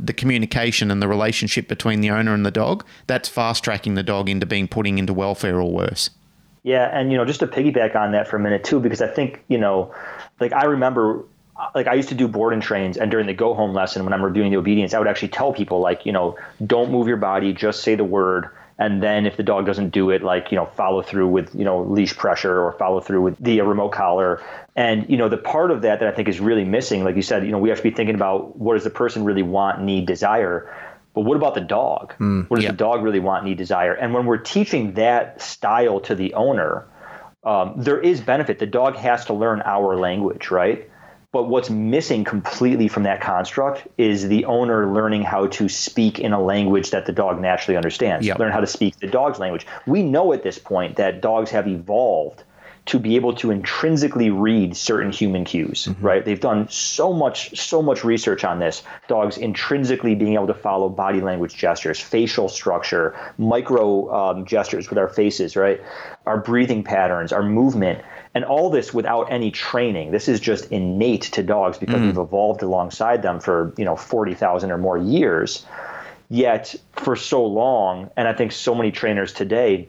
the communication and the relationship between the owner and the dog, that's fast-tracking the dog into being put into welfare or worse. Yeah, and, just to piggyback on that for a minute, too, because I think, I remember, I used to do board and trains, and during the go-home lesson when I'm reviewing the obedience, I would actually tell people, don't move your body, just say the word, and then if the dog doesn't do it, follow through with, leash pressure or follow through with the remote collar. And, the part of that I think is really missing, like you said, we have to be thinking about what does the person really want, need, desire. But what about the dog? What does the dog really want, need, desire? And when we're teaching that style to the owner, there is benefit. The dog has to learn our language, right? But what's missing completely from that construct is the owner learning how to speak in a language that the dog naturally understands. Yep. Learn how to speak the dog's language. We know at this point that dogs have evolved to be able to intrinsically read certain human cues, mm-hmm. right? They've done so much research on this. Dogs intrinsically being able to follow body language gestures, facial structure, micro gestures with our faces, right? Our breathing patterns, our movement, and all this without any training. This is just innate to dogs because we've evolved alongside them for, 40,000 or more years. Yet for so long, and I think so many trainers today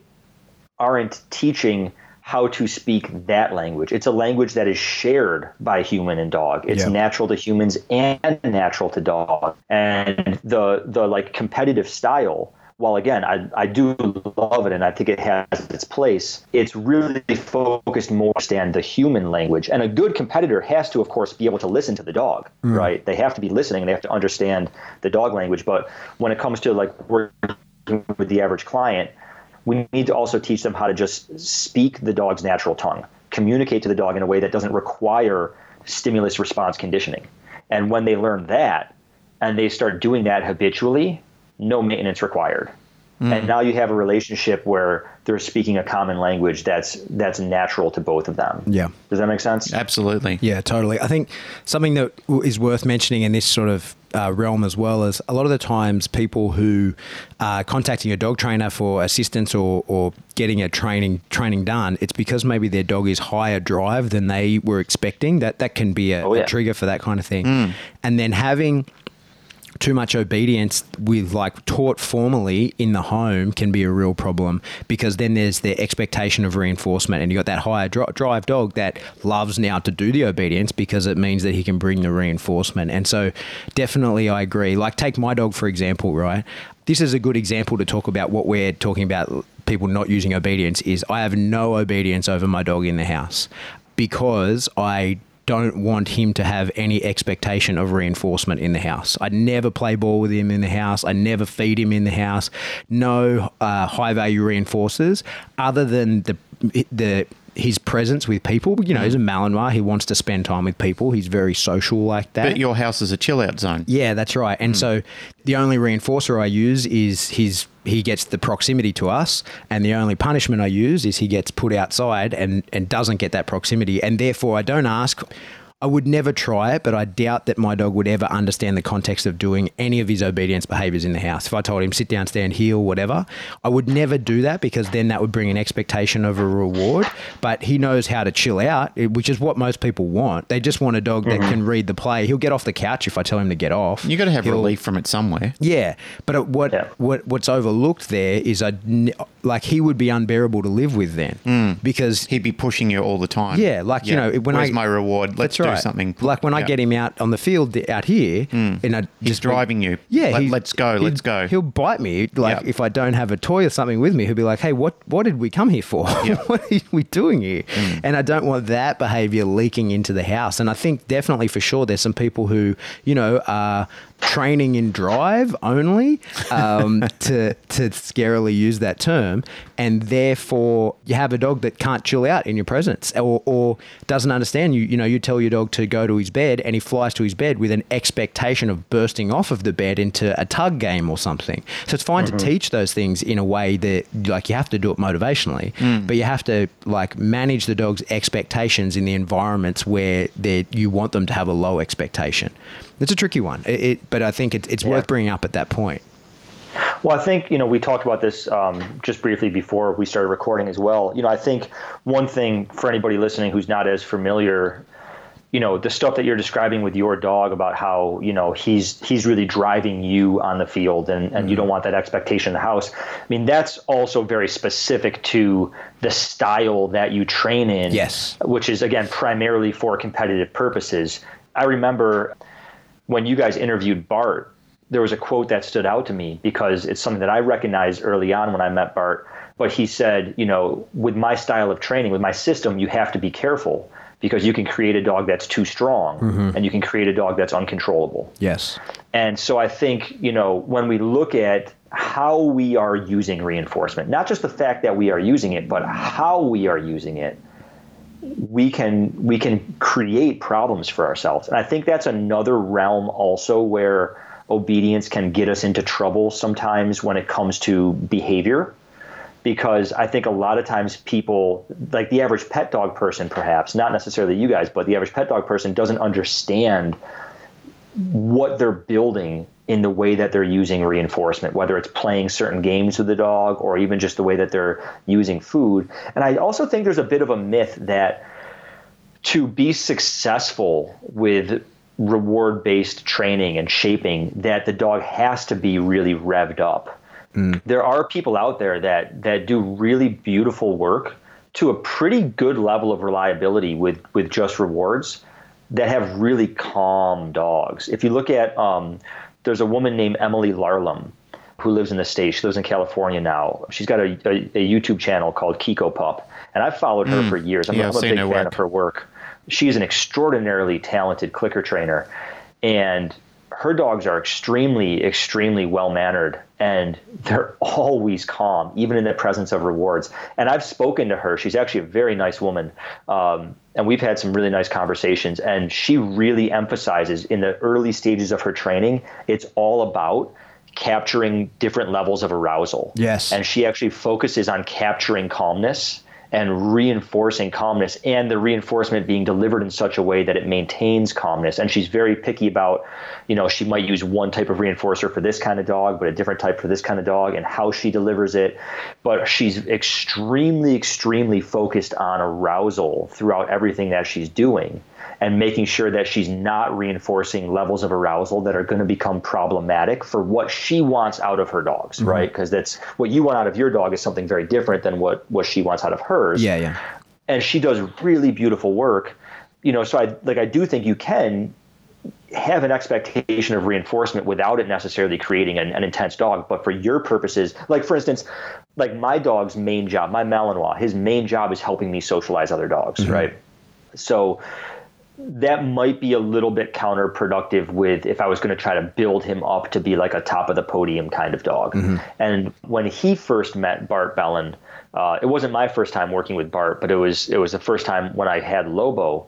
aren't teaching how to speak that language. It's a language that is shared by human and dog. It's natural to humans and natural to dog. And the competitive style, while again, I do love it and I think it has its place, it's really focused more on the human language. And a good competitor has to, of course, be able to listen to the dog, right? They have to be listening and they have to understand the dog language. But when it comes to working with the average client, we need to also teach them how to just speak the dog's natural tongue, communicate to the dog in a way that doesn't require stimulus response conditioning. And when they learn that and they start doing that habitually, no maintenance required. And now you have a relationship where they're speaking a common language that's natural to both of them. Yeah. Does that make sense? Absolutely. Yeah, totally. I think something that is worth mentioning in this sort of realm as well is a lot of the times people who are contacting a dog trainer for assistance or getting a training done, it's because maybe their dog is higher drive than they were expecting. That can be a trigger for that kind of thing. And then having too much obedience with taught formally in the home can be a real problem, because then there's the expectation of reinforcement and you got that higher drive dog that loves now to do the obedience because it means that he can bring the reinforcement. And so definitely I agree. Take my dog, for example, right? This is a good example to talk about what we're talking about, people not using obedience, is I have no obedience over my dog in the house because I don't want him to have any expectation of reinforcement in the house. I never play ball with him in the house. I never feed him in the house. No high value reinforcers other than the his presence with people. You know, he's a Malinois. He wants to spend time with people. He's very social like that. But your house is a chill-out zone. Yeah, that's right. And so the only reinforcer I use is he gets the proximity to us, and the only punishment I use is he gets put outside and doesn't get that proximity. And therefore, I don't ask. I would never try it, but I doubt that my dog would ever understand the context of doing any of his obedience behaviors in the house. If I told him, sit down, stand, heel, whatever, I would never do that because then that would bring an expectation of a reward. But he knows how to chill out, which is what most people want. They just want a dog that can read the play. He'll get off the couch if I tell him to get off. You've got to have relief from it somewhere. Yeah. But what's overlooked there is like he would be unbearable to live with then because... He'd be pushing you all the time. Yeah. Like, you know, when where's my reward? Let's do something. Like when I get him out on the field out here and he's driving you. Yeah. Let's go. He'll bite me. Like if I don't have a toy or something with me, he'll be like, hey, what did we come here for? Yep. What are we doing here? And I don't want that behavior leaking into the house. And I think definitely for sure there's some people who, you know, are training in drive only to scarily use that term. And therefore you have a dog that can't chill out in your presence or doesn't understand you. You know, you tell your dog to go to his bed and he flies to his bed with an expectation of bursting off of the bed into a tug game or something. So it's fine to teach those things in a way that like you have to do it motivationally, but you have to like manage the dog's expectations in the environments where you want them to have a low expectation. It's a tricky one, but I think it's worth bringing up at that point. Well, I think, you know, we talked about this just briefly before we started recording as well. You know, I think one thing for anybody listening who's not as familiar, you know, the stuff that you're describing with your dog about how, you know, he's really driving you on the field and you don't want that expectation in the house. I mean, that's also very specific to the style that you train in, which is, again, primarily for competitive purposes. I remember when you guys interviewed Bart, there was a quote that stood out to me because it's something that I recognized early on when I met Bart. But he said, you know, with my style of training, with my system, you have to be careful because you can create a dog that's too strong and you can create a dog that's uncontrollable. Yes. And so I think, you know, when we look at how we are using reinforcement, not just the fact that we are using it, but how we are using it, we can create problems for ourselves. And I think that's another realm also where obedience can get us into trouble sometimes when it comes to behavior, because I think a lot of times people, like the average pet dog person perhaps, not necessarily you guys, but the average pet dog person doesn't understand what they're building in the way that they're using reinforcement, whether it's playing certain games with the dog or even just the way that they're using food. And I also think there's a bit of a myth that to be successful with reward-based training and shaping, that the dog has to be really revved up. There are people out there that do really beautiful work to a pretty good level of reliability with just rewards that have really calm dogs. If you look at there's a woman named Emily Larlam who lives in the States. She lives in California now. She's got a YouTube channel called Kiko Pup, and I've followed her for years. I'm a big fan of her work. She's an extraordinarily talented clicker trainer, and her dogs are extremely, extremely well-mannered, and they're always calm, even in the presence of rewards. And I've spoken to her. She's actually a very nice woman, and we've had some really nice conversations, and she really emphasizes in the early stages of her training, it's all about capturing different levels of arousal. Yes. And she actually focuses on capturing calmness and reinforcing calmness, and the reinforcement being delivered in such a way that it maintains calmness. And she's very picky about, you know, she might use one type of reinforcer for this kind of dog, but a different type for this kind of dog, and how she delivers it. But she's extremely, extremely focused on arousal throughout everything that she's doing, and making sure that she's not reinforcing levels of arousal that are going to become problematic for what she wants out of her dogs, right? Because that's what you want out of your dog is something very different than what she wants out of hers. Yeah, yeah. And she does really beautiful work, you know. So I do think you can have an expectation of reinforcement without it necessarily creating an intense dog. But for your purposes, like for instance, like my dog's main job, my Malinois, his main job is helping me socialize other dogs, right? So that might be a little bit counterproductive with if I was going to try to build him up to be like a top of the podium kind of dog. Mm-hmm. And when he first met Bart Bellon, it wasn't my first time working with Bart, but it was the first time when I had Lobo.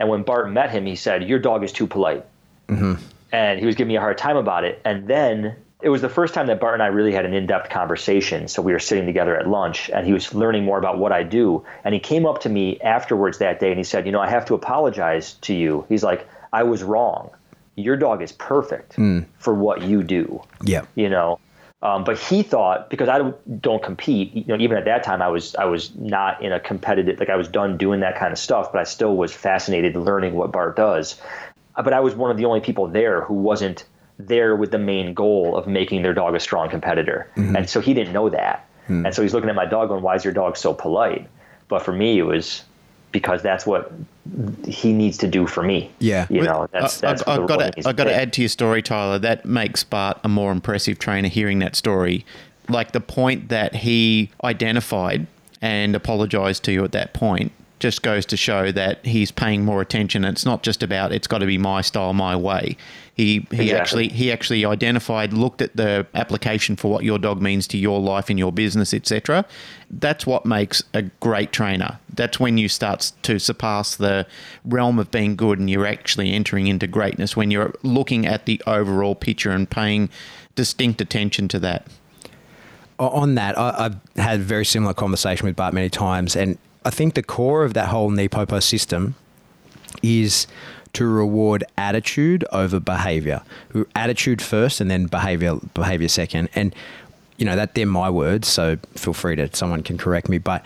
And when Bart met him, he said, "Your dog is too polite." Mm-hmm. And he was giving me a hard time about it. And then it was the first time that Bart and I really had an in-depth conversation. So we were sitting together at lunch, and he was learning more about what I do. And he came up to me afterwards that day, and he said, "You know, I have to apologize to you." He's like, "I was wrong. Your dog is perfect for what you do." Yeah. You know, but he thought, because I don't compete, you know, even at that time, I was not in a competitive, like I was done doing that kind of stuff, but I still was fascinated learning what Bart does. But I was one of the only people there who wasn't there with the main goal of making their dog a strong competitor. Mm-hmm. And so he didn't know that. Mm-hmm. And so he's looking at my dog going, "Why is your dog so polite?" But for me, it was because that's what he needs to do for me. Yeah. You know, that's I've got to add to your story, Tyler. That makes Bart a more impressive trainer hearing that story. Like the point that he identified and apologized to you at that point just goes to show that he's paying more attention. It's not just about, it's got to be my style, my way. He exactly. actually identified, looked at the application for what your dog means to your life and your business, etc. That's what makes a great trainer. That's when you start to surpass the realm of being good and you're actually entering into greatness, when you're looking at the overall picture and paying distinct attention to that. On that, I've had a very similar conversation with Bart many times, and I think the core of that whole Nipopo system is to reward attitude over behavior. Attitude first and then behavior second. And, you know, they're my words, so feel free to, someone can correct me, but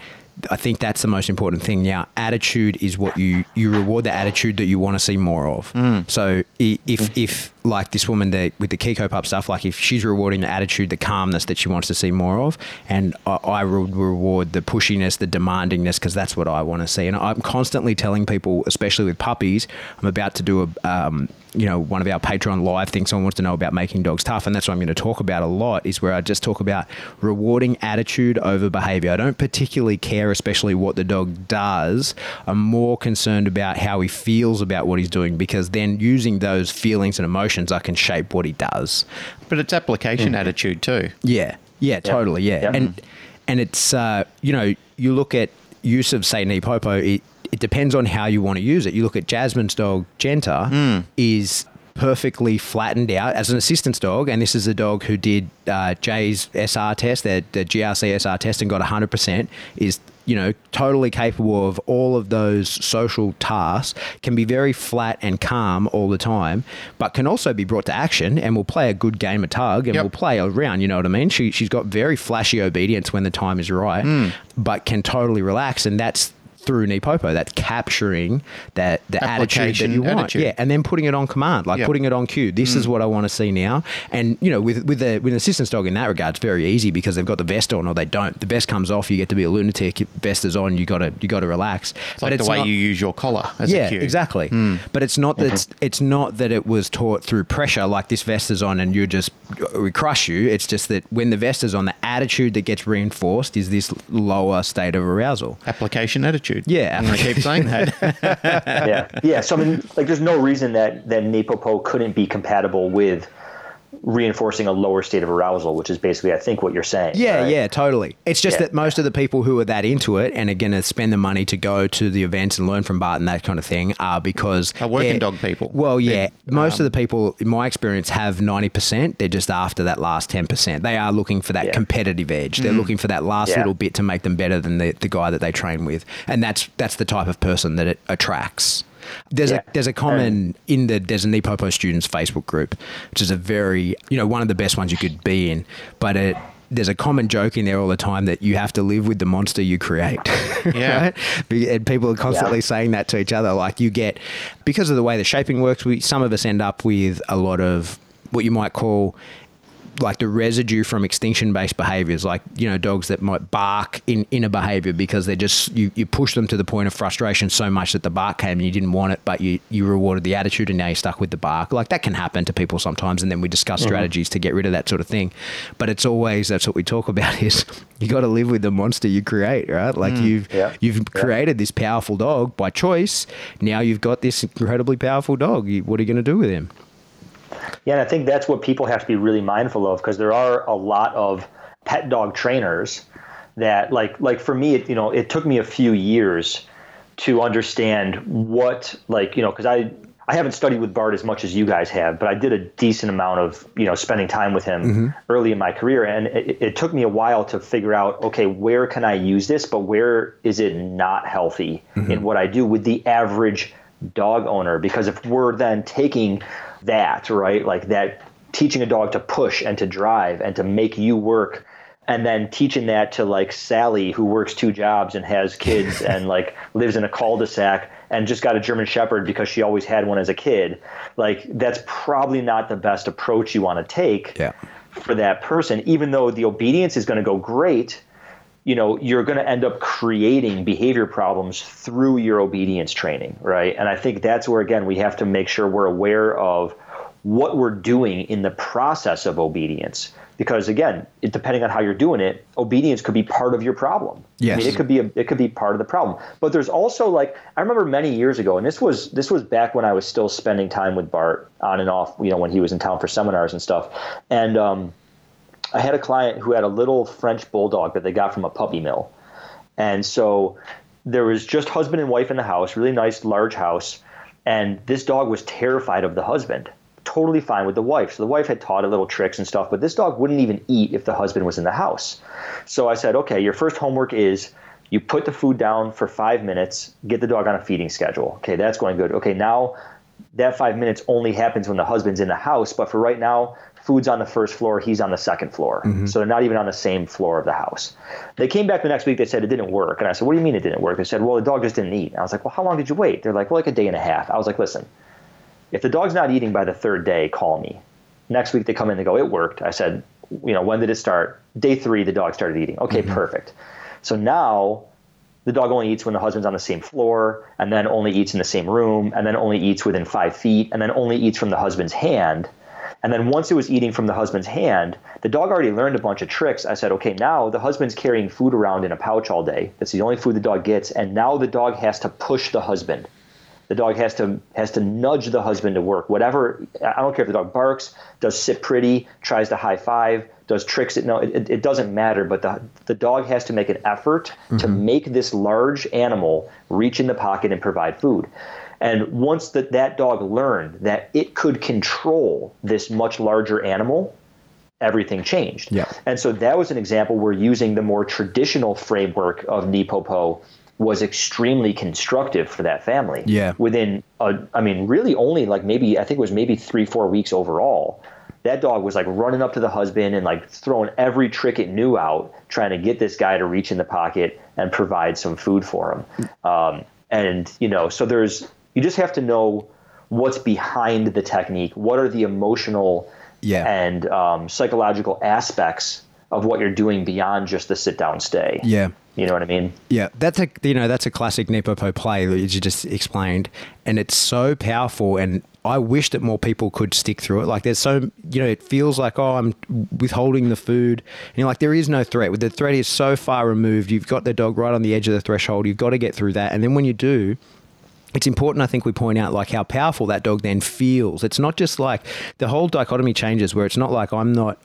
I think that's the most important thing. Now, attitude is what you reward the attitude that you want to see more of. Mm. So if like this woman with the Kiko Pup stuff, like if she's rewarding the attitude, the calmness that she wants to see more of, and I would reward the pushiness, the demandingness, because that's what I want to see. And I'm constantly telling people, especially with puppies, I'm about to do one of our Patreon live things. Someone wants to know about making dogs tough, and that's what I'm going to talk about a lot, is where I just talk about rewarding attitude over behavior. I don't particularly care, especially what the dog does. I'm more concerned about how he feels about what he's doing, because then using those feelings and emotions, I can shape what he does. But it's application attitude too. Yeah. Yeah, totally. Yeah. Yep. And it's, you look at use of, say, Nipopo, it depends on how you want to use it. You look at Jasmine's dog, Genta, is perfectly flattened out as an assistance dog. And this is a dog who did Jay's SR test, the GRC SR test, and got 100%, is, you know, totally capable of all of those social tasks, can be very flat and calm all the time, but can also be brought to action and will play a good game of tug and will play around, you know what I mean? She's got very flashy obedience when the time is right, but can totally relax. And that's through Nipopo, that's capturing the attitude that you want. Attitude. Yeah, and then putting it on command, like putting it on cue. This is what I want to see now. And, you know, with an assistance dog in that regard, it's very easy because they've got the vest on or they don't. The vest comes off, you get to be a lunatic. If vest is on, you got to relax. It's but like it's the way you use your collar as a cue. Yeah, exactly. But it's not that it's not that it was taught through pressure, like this vest is on and we crush you. It's just that when the vest is on, the attitude that gets reinforced is this lower state of arousal. Application attitude. Yeah, I keep saying that. Yeah. So I mean, like, there's no reason that Nipopo couldn't be compatible with reinforcing a lower state of arousal, which is basically, I think, what you're saying. Yeah, right? Yeah, totally. It's just that most of the people who are that into it and are going to spend the money to go to the events and learn from Bart and that kind of thing are because are working dog people. Well, yeah. Most of the people, in my experience, have 90%. They're just after that last 10%. They are looking for that competitive edge. They're looking for that last little bit to make them better than the guy that they train with. And that's the type of person that it attracts. There's a common there's a Nipopo students Facebook group, which is a very, you know, one of the best ones you could be in, but there's a common joke in there all the time that you have to live with the monster you create. Yeah. Right? And people are constantly saying that to each other. Like you get, because of the way the shaping works, some of us end up with a lot of what you might call like the residue from extinction-based behaviours, like, you know, dogs that might bark in a behaviour because they're just, you push them to the point of frustration so much that the bark came and you didn't want it, but you rewarded the attitude and now you're stuck with the bark. Like, that can happen to people sometimes, and then we discuss strategies to get rid of that sort of thing. But it's always, that's what we talk about, is you got to live with the monster you create, right? Like you've created this powerful dog by choice. Now you've got this incredibly powerful dog. What are you going to do with him? Yeah, and I think that's what people have to be really mindful of, because there are a lot of pet dog trainers that, like for me, it took me a few years to understand what, because I haven't studied with Bart as much as you guys have, but I did a decent amount of, spending time with him early in my career. And it took me a while to figure out, okay, where can I use this, but where is it not healthy in what I do with the average dog owner? Because if we're then taking that, right, like that, teaching a dog to push and to drive and to make you work, and then teaching that to like Sally, who works two jobs and has kids and like lives in a cul-de-sac and just got a German Shepherd because she always had one as a kid, like that's probably not the best approach you want to take for that person. Even though the obedience is going to go great, you're going to end up creating behavior problems through your obedience training, right? And I think that's where, again, we have to make sure we're aware of what we're doing in the process of obedience. Because again, depending on how you're doing it, obedience could be part of your problem. Yes. I mean, it could be part of the problem. But there's also, like, I remember many years ago, and this was back when I was still spending time with Bart on and off, when he was in town for seminars and stuff. And I had a client who had a little French bulldog that they got from a puppy mill. And so there was just husband and wife in the house, really nice, large house. And this dog was terrified of the husband. Totally fine with the wife. So the wife had taught her little tricks and stuff, but this dog wouldn't even eat if the husband was in the house. So I said, okay, your first homework is you put the food down for 5 minutes, get the dog on a feeding schedule. Okay, that's going good. Okay, now that 5 minutes only happens when the husband's in the house, but for right now, food's on the first floor, he's on the second floor. So they're not even on the same floor of the house. They came back the next week, they said it didn't work. And I said, what do you mean it didn't work? They said, well, the dog just didn't eat. I was like, well, how long did you wait? They're like, well, like a day and a half. I was like, listen, if the dog's not eating by the third day, call me. Next week they come in and go, it worked. I said, when did it start? Day 3, the dog started eating. Okay, perfect. So now the dog only eats when the husband's on the same floor, and then only eats in the same room, and then only eats within 5 feet, and then only eats from the husband's hand. And then once it was eating from the husband's hand, the dog already learned a bunch of tricks. I said, okay, now the husband's carrying food around in a pouch all day. That's the only food the dog gets. And now the dog has to push the husband. The dog has to nudge the husband to work. Whatever, I don't care if the dog barks, does sit pretty, tries to high five, does tricks. No, it doesn't matter. But the dog has to make an effort to make this large animal reach in the pocket and provide food. And once that dog learned that it could control this much larger animal, everything changed. Yeah. And so that was an example where using the more traditional framework of Nipopo was extremely constructive for that family. Yeah. Within, really only like maybe, I think it was maybe 3-4 weeks overall, that dog was like running up to the husband and like throwing every trick it knew out, trying to get this guy to reach in the pocket and provide some food for him. So you just have to know what's behind the technique. What are the emotional and psychological aspects of what you're doing beyond just the sit down stay? Yeah. You know what I mean? Yeah, that's a classic Nipopo play that you just explained, and it's so powerful, and I wish that more people could stick through it. Like there's so, it feels like, oh, I'm withholding the food, and you're like, there is no threat. The threat is so far removed. You've got the dog right on the edge of the threshold. You've got to get through that, and then when you do, it's important, I think, we point out like how powerful that dog then feels. It's not just like the whole dichotomy changes where it's not like I'm not.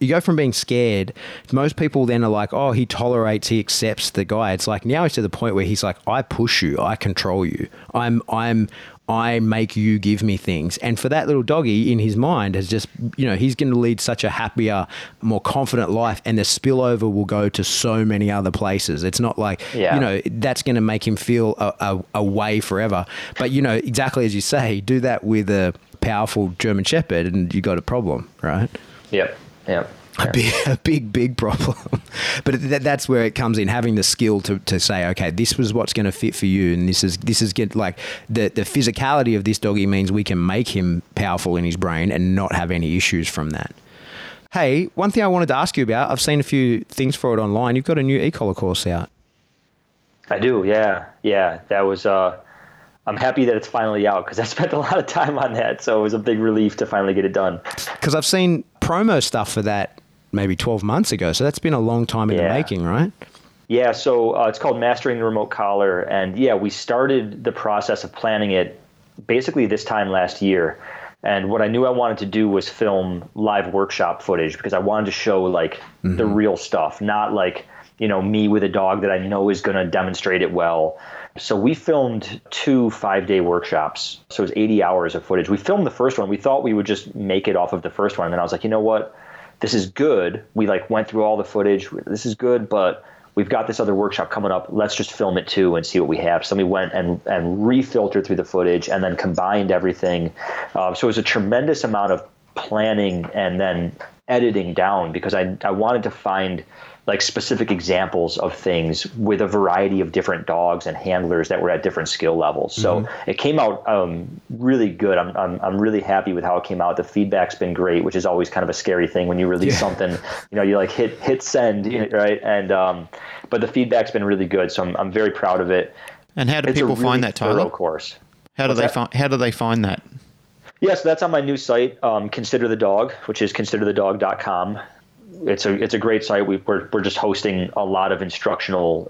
You go from being scared. Most people then are like, oh, he tolerates, he accepts the guy. It's like now it's to the point where he's like, I push you, I control you, I make you give me things. And for that little doggy in his mind has just, he's going to lead such a happier, more confident life, and the spillover will go to so many other places. It's not like, that's going to make him feel away forever. But, exactly as you say, do that with a powerful German Shepherd and you got a problem, right? Yep. Yeah. A big problem. But that's where it comes in, having the skill to say, okay, this was what's going to fit for you, and this is get like the physicality of this doggy means we can make him powerful in his brain and not have any issues from that. Hey, one thing I wanted to ask you about, I've seen a few things for it online. You've got a new e-collar course out. I do, yeah. Yeah, that was, I'm happy that it's finally out because I spent a lot of time on that. So it was a big relief to finally get it done. Because I've seen promo stuff for that maybe 12 months ago. So that's been a long time in the making, right? Yeah, so it's called Mastering the Remote Collar. And yeah, we started the process of planning it basically this time last year. And what I knew I wanted to do was film live workshop footage because I wanted to show like the real stuff, not like, you know, me with a dog that I know is going to demonstrate it well. So we filmed 2 5-day workshops. So it was 80 hours of footage. We filmed the first one. We thought we would just make it off of the first one. And then I was like, you know what? This is good. We like went through all the footage. This is good, but we've got this other workshop coming up. Let's just film it too and see what we have. So we went and refiltered through the footage and then combined everything. So it was a tremendous amount of planning and then editing down because I wanted to find like specific examples of things with a variety of different dogs and handlers that were at different skill levels. So it came out really good. I'm really happy with how it came out. The feedback's been great, which is always kind of a scary thing when you release something, you know, you like hit send, right? And, but the feedback's been really good. So I'm very proud of it. And how do it's people really find that, Tyler? Course. How do they find that? Yeah, so that's on my new site, Consider the Dog, which is considerthedog.com. It's a great site. We're just hosting a lot of instructional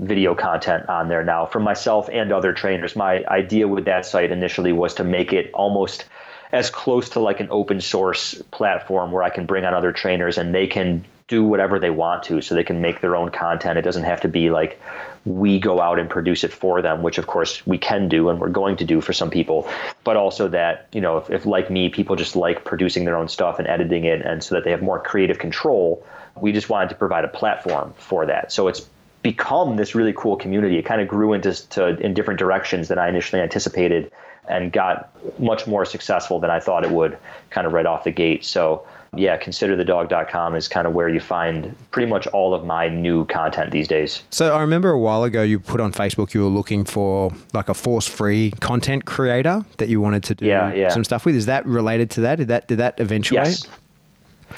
video content on there now from myself and other trainers. My idea with that site initially was to make it almost as close to like an open source platform where I can bring on other trainers and they can do whatever they want to, so they can make their own content. It doesn't have to be like we go out and produce it for them, which of course we can do and we're going to do for some people, but also that, you know, if like me, people just like producing their own stuff and editing it, and so that they have more creative control, we just wanted to provide a platform for that. So it's become this really cool community. It kind of grew in different directions than I initially anticipated and got much more successful than I thought it would kind of right off the gate. So yeah, considerthedog.com is kind of where you find pretty much all of my new content these days. So I remember a while ago you put on Facebook you were looking for like a force-free content creator that you wanted to do some stuff with. Is that related to that? Did that eventuate? Yes.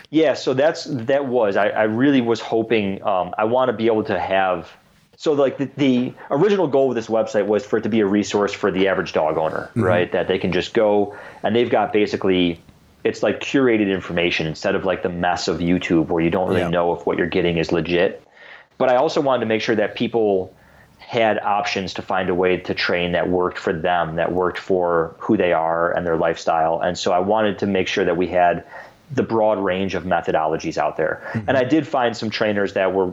Yeah, so I really was hoping, I want to be able to have, so like the original goal of this website was for it to be a resource for the average dog owner, right? That they can just go and they've got basically, it's like curated information instead of like the mess of YouTube where you don't really know if what you're getting is legit. But I also wanted to make sure that people had options to find a way to train that worked for them, that worked for who they are and their lifestyle. And so I wanted to make sure that we had the broad range of methodologies out there. And I did find some trainers that were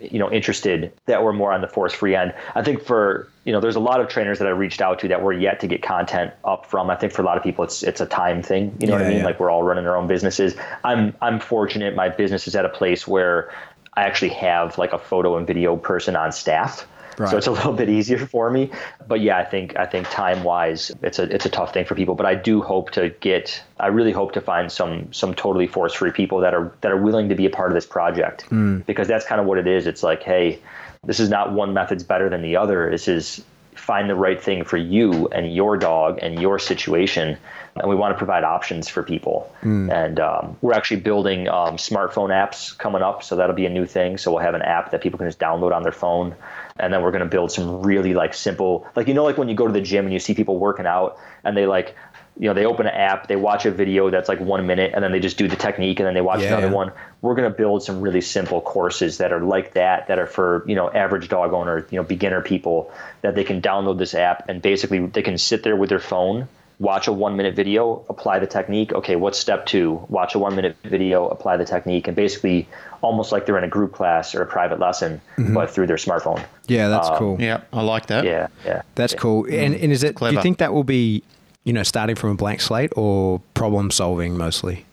you know, interested, that were more on the force-free end. I think for, you know, there's a lot of trainers that I reached out to that were yet to get content up from. I think for a lot of people, it's a time thing. You know what I mean? Yeah. Like we're all running our own businesses. I'm fortunate. My business is at a place where I actually have like a photo and video person on staff. Right. So it's a little bit easier for me, but yeah, I think time-wise, it's a tough thing for people. But I do hope to find some totally force-free people that are willing to be a part of this project, because that's kind of what it is. It's like, hey, this is not one method's better than the other. This is find the right thing for you and your dog and your situation, and we want to provide options for people. And we're actually building smartphone apps coming up, so that'll be a new thing. So we'll have an app that people can just download on their phone, and then we're going to build some really like simple, like, you know, like when you go to the gym and you see people working out and they like, you know, they open an app, they watch a video that's like 1 minute, and then they just do the technique, and then they watch another one. We're going to build some really simple courses that are like that are for, you know, average dog owner, you know, beginner people, that they can download this app and basically they can sit there with their phone, watch a 1 minute video, apply the technique. Okay, what's step 2? Watch a 1 minute video, apply the technique, and basically almost like they're in a group class or a private lesson, but through their smartphone. Yeah, that's cool. Yeah, I like that. Yeah. That's cool. And is it, clever. Do you think that will be, you know, starting from a blank slate or problem solving mostly?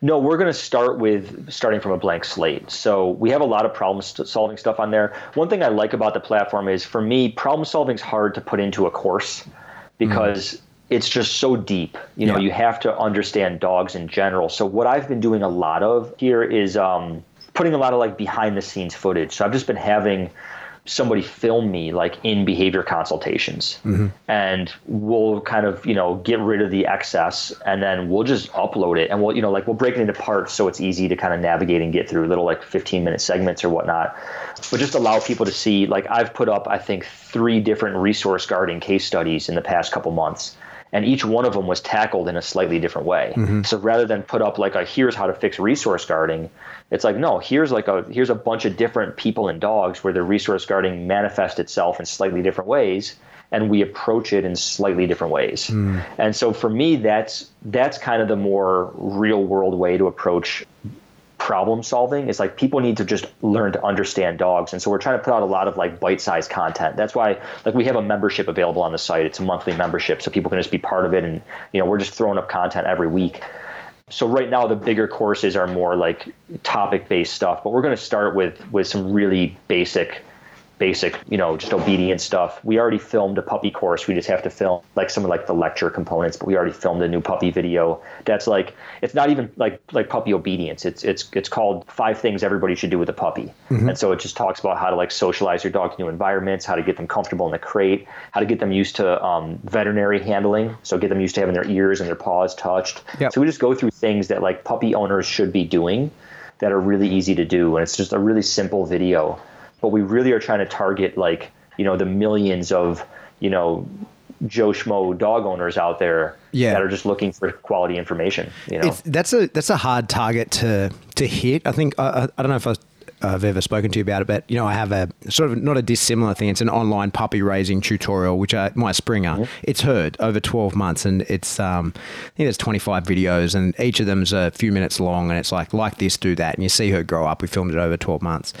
No, we're going to start with starting from a blank slate. So we have a lot of problem solving stuff on there. One thing I like about the platform is, for me, problem solving is hard to put into a course because it's just so deep. You know, you have to understand dogs in general. So what I've been doing a lot of here is putting a lot of like behind the scenes footage. So I've just been having somebody film me like in behavior consultations, mm-hmm. and we'll kind of, get rid of the excess, and then we'll just upload it, and we'll, we'll break it into parts so it's easy to kind of navigate and get through little 15-minute segments or whatnot, but just allow people to see, I've put up, I think, 3 different resource guarding case studies in the past couple months. And each one of them was tackled in a slightly different way. Mm-hmm. So rather than put up here's how to fix resource guarding, it's no, here's a bunch of different people and dogs where the resource guarding manifests itself in slightly different ways, and we approach it in slightly different ways. Mm. And so for me, that's kind of the more real world way to approach problem solving. It's people need to just learn to understand dogs. And so we're trying to put out a lot of bite-sized content. That's why we have a membership available on the site. It's a monthly membership, so people can just be part of it. And, we're just throwing up content every week. So right now the bigger courses are more topic-based stuff, but we're going to start with some really basic, just obedience stuff. We already filmed a puppy course. We just have to film some of the lecture components, but we already filmed a new puppy video. That's it's not even like puppy obedience. It's called 5 things everybody should do with a puppy. Mm-hmm. And so it just talks about how to socialize your dog to new environments, how to get them comfortable in the crate, how to get them used to veterinary handling. So get them used to having their ears and their paws touched. Yep. So we just go through things that puppy owners should be doing that are really easy to do. And it's just a really simple video. But we really are trying to target the millions of, Joe Schmo dog owners out there that are just looking for quality information. That's a hard target to hit. I think, I don't know if I've ever spoken to you about it, but I have a sort of not a dissimilar thing. It's an online puppy raising tutorial, which my Springer, mm-hmm. it's heard over 12 months, and it's I think there's 25 videos, and each of them's a few minutes long, and it's like this, do that, and you see her grow up. We filmed it over 12 months,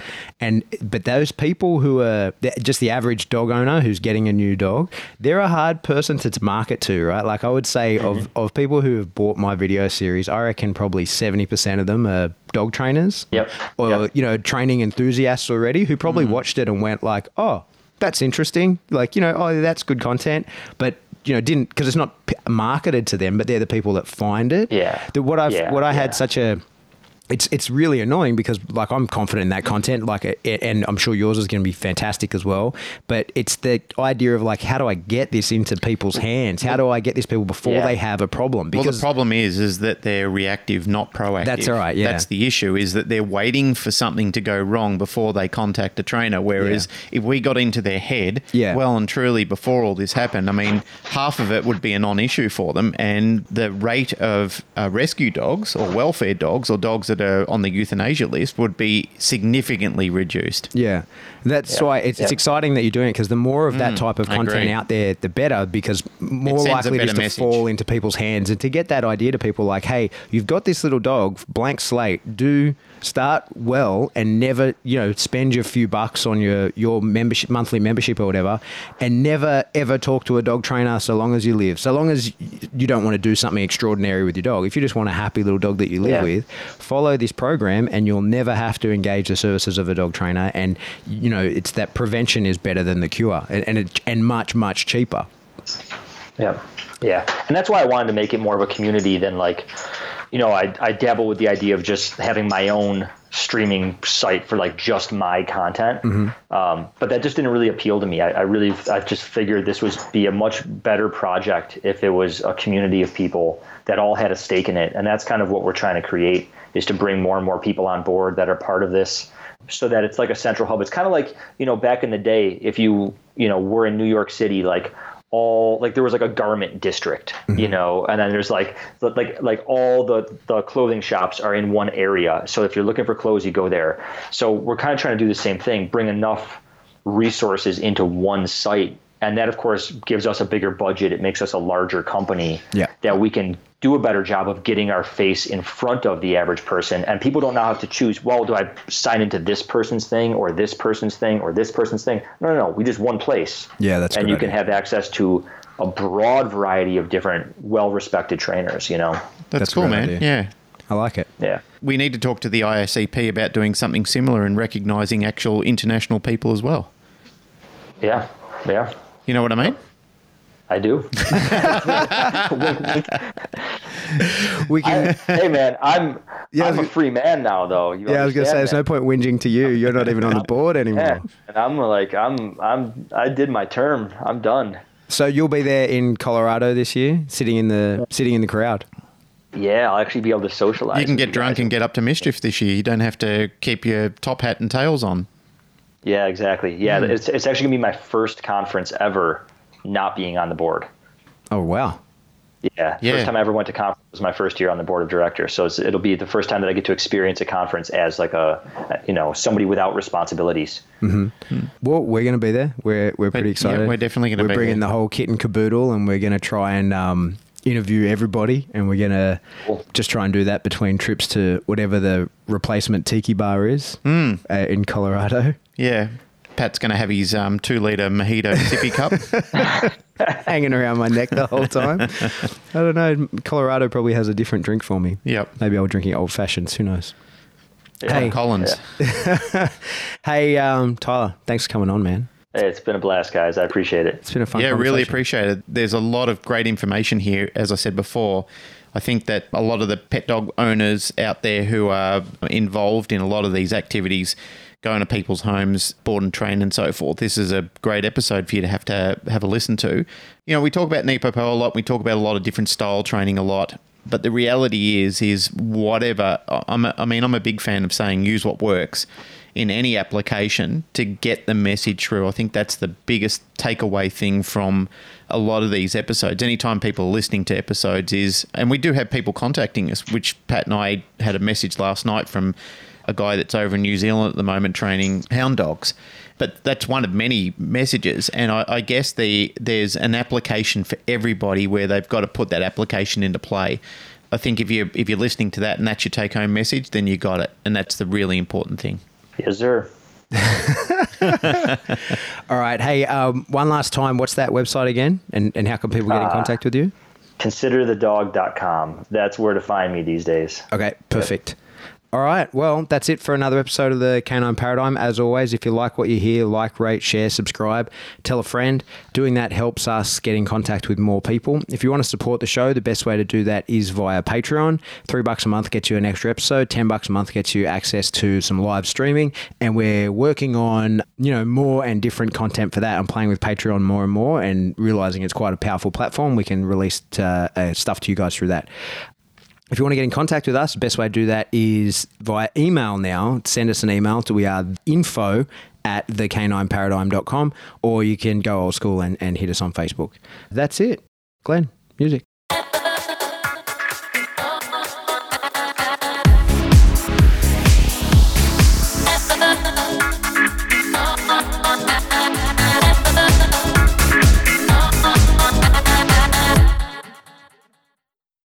but those people who are just the average dog owner who's getting a new dog, they're a hard person to market to, right? I would say, mm-hmm. of people who have bought my video series, I reckon probably 70% of them are dog trainers, yep. or yep. Training enthusiasts already, who probably mm-hmm. watched it and went oh, that's interesting, oh, that's good content, but didn't, because it's not marketed to them, but they're the people that find it. Had such a it's really annoying, because I'm confident in that content, and I'm sure yours is going to be fantastic as well, but it's the idea of how do I get this into people's hands? How do I get these people before they have a problem? Because the problem is that they're reactive, not proactive. That's all right. Yeah. That's the issue, is that they're waiting for something to go wrong before they contact a trainer. Whereas if we got into their head well and truly before all this happened, half of it would be a non-issue for them. And the rate of rescue dogs or welfare dogs or dogs that on the euthanasia list would be significantly reduced. Yeah. That's why it's exciting that you're doing it, because the more of that type of content out there, the better, because more likely it is to fall into people's hands, and to get that idea to people hey, you've got this little dog, blank slate, start well, and never, spend your few bucks on your membership, monthly membership or whatever, and never ever talk to a dog trainer so long as you live. So long as you don't want to do something extraordinary with your dog. If you just want a happy little dog that you live with, follow this program, and you'll never have to engage the services of a dog trainer. And it's that prevention is better than the cure, and much, much cheaper. Yeah. Yeah. And that's why I wanted to make it more of a community than I dabble with the idea of just having my own streaming site for just my content. Mm-hmm. But that just didn't really appeal to me. I just figured this would be a much better project if it was a community of people that all had a stake in it. And that's kind of what we're trying to create, is to bring more and more people on board that are part of this, so that it's a central hub. It's kind of back in the day, if you were in New York City, there was a garment district, mm-hmm. And then there's all the clothing shops are in one area. So if you're looking for clothes, you go there. So we're kind of trying to do the same thing, bring enough resources into one site. And that, of course, gives us a bigger budget. It makes us a larger company that we can do a better job of getting our face in front of the average person. And people don't now have to choose, well, do I sign into this person's thing or this person's thing or this person's thing? No. We just one place. Yeah, that's correct. And you can have access to a broad variety of different well-respected trainers, That's cool, man. Idea. Yeah. I like it. Yeah. We need to talk to the IACP about doing something similar and recognizing actual international people as well. Yeah. Yeah. You know what I mean? I do. Hey man, I'm Yeah, I'm a free man now, though. You understand? I was gonna say, there's no point whinging to you. You're not even on the board anymore. Yeah. And I did my term. I'm done. So you'll be there in Colorado this year, sitting in the crowd. Yeah, I'll actually be able to socialize. You can get drunk and get up to mischief this year. You don't have to keep your top hat and tails on. Yeah, exactly. Yeah, it's actually gonna be my first conference ever not being on the board. Oh wow. Yeah. First time I ever went to conference was my first year on the board of directors. So it'll be the first time that I get to experience a conference as like somebody without responsibilities. Mm-hmm. Well, we're going to be there. We're pretty excited. Yeah, we're definitely going to be there. We're bringing the whole kit and caboodle, and we're going to try and interview everybody, and we're going to just try and do that between trips to whatever the replacement tiki bar is in Colorado. Yeah. Pat's going to have his 2-litre mojito sippy cup hanging around my neck the whole time. I don't know. Colorado probably has a different drink for me. Yep. Maybe I'll drink it old fashions. Who knows? Yeah. Hey, Collins. Yeah. Hey, Tyler, thanks for coming on, man. Hey, it's been a blast, guys. I appreciate it. It's been a fun conversation. Yeah, really appreciate it. There's a lot of great information here, as I said before. I think that a lot of the pet dog owners out there who are involved in a lot of these activities, going to people's homes, board and train and so forth. This is a great episode for you to have a listen to. You know, we talk about Nipopo a lot. We talk about a lot of different style training a lot. But the reality is whatever, I'm a big fan of saying use what works in any application to get the message through. I think that's the biggest takeaway thing from a lot of these episodes. Anytime people are listening to episodes is, and we do have people contacting us, which Pat and I had a message last night from a guy that's over in New Zealand at the moment training hound dogs. But that's one of many messages. And I guess there's an application for everybody where they've got to put that application into play. I think if you're listening to that and that's your take-home message, then you got it. And that's the really important thing. Yes, sir. All right. Hey, one last time, what's that website again? And how can people get in contact with you? Considerthedog.com. That's where to find me these days. Okay, perfect. Yep. All right. Well, that's it for another episode of the Canine Paradigm. As always, if you like what you hear, like, rate, share, subscribe, tell a friend. Doing that helps us get in contact with more people. If you want to support the show, the best way to do that is via Patreon. $3 a month gets you an extra episode. $10 a month gets you access to some live streaming. And we're working on, more and different content for that. I'm playing with Patreon more and more and realizing it's quite a powerful platform. We can release stuff to you guys through that. If you want to get in contact with us, the best way to do that is via email now. Send us an email to info@thecanineparadigm.com, or you can go old school and hit us on Facebook. That's it. Glenn, music.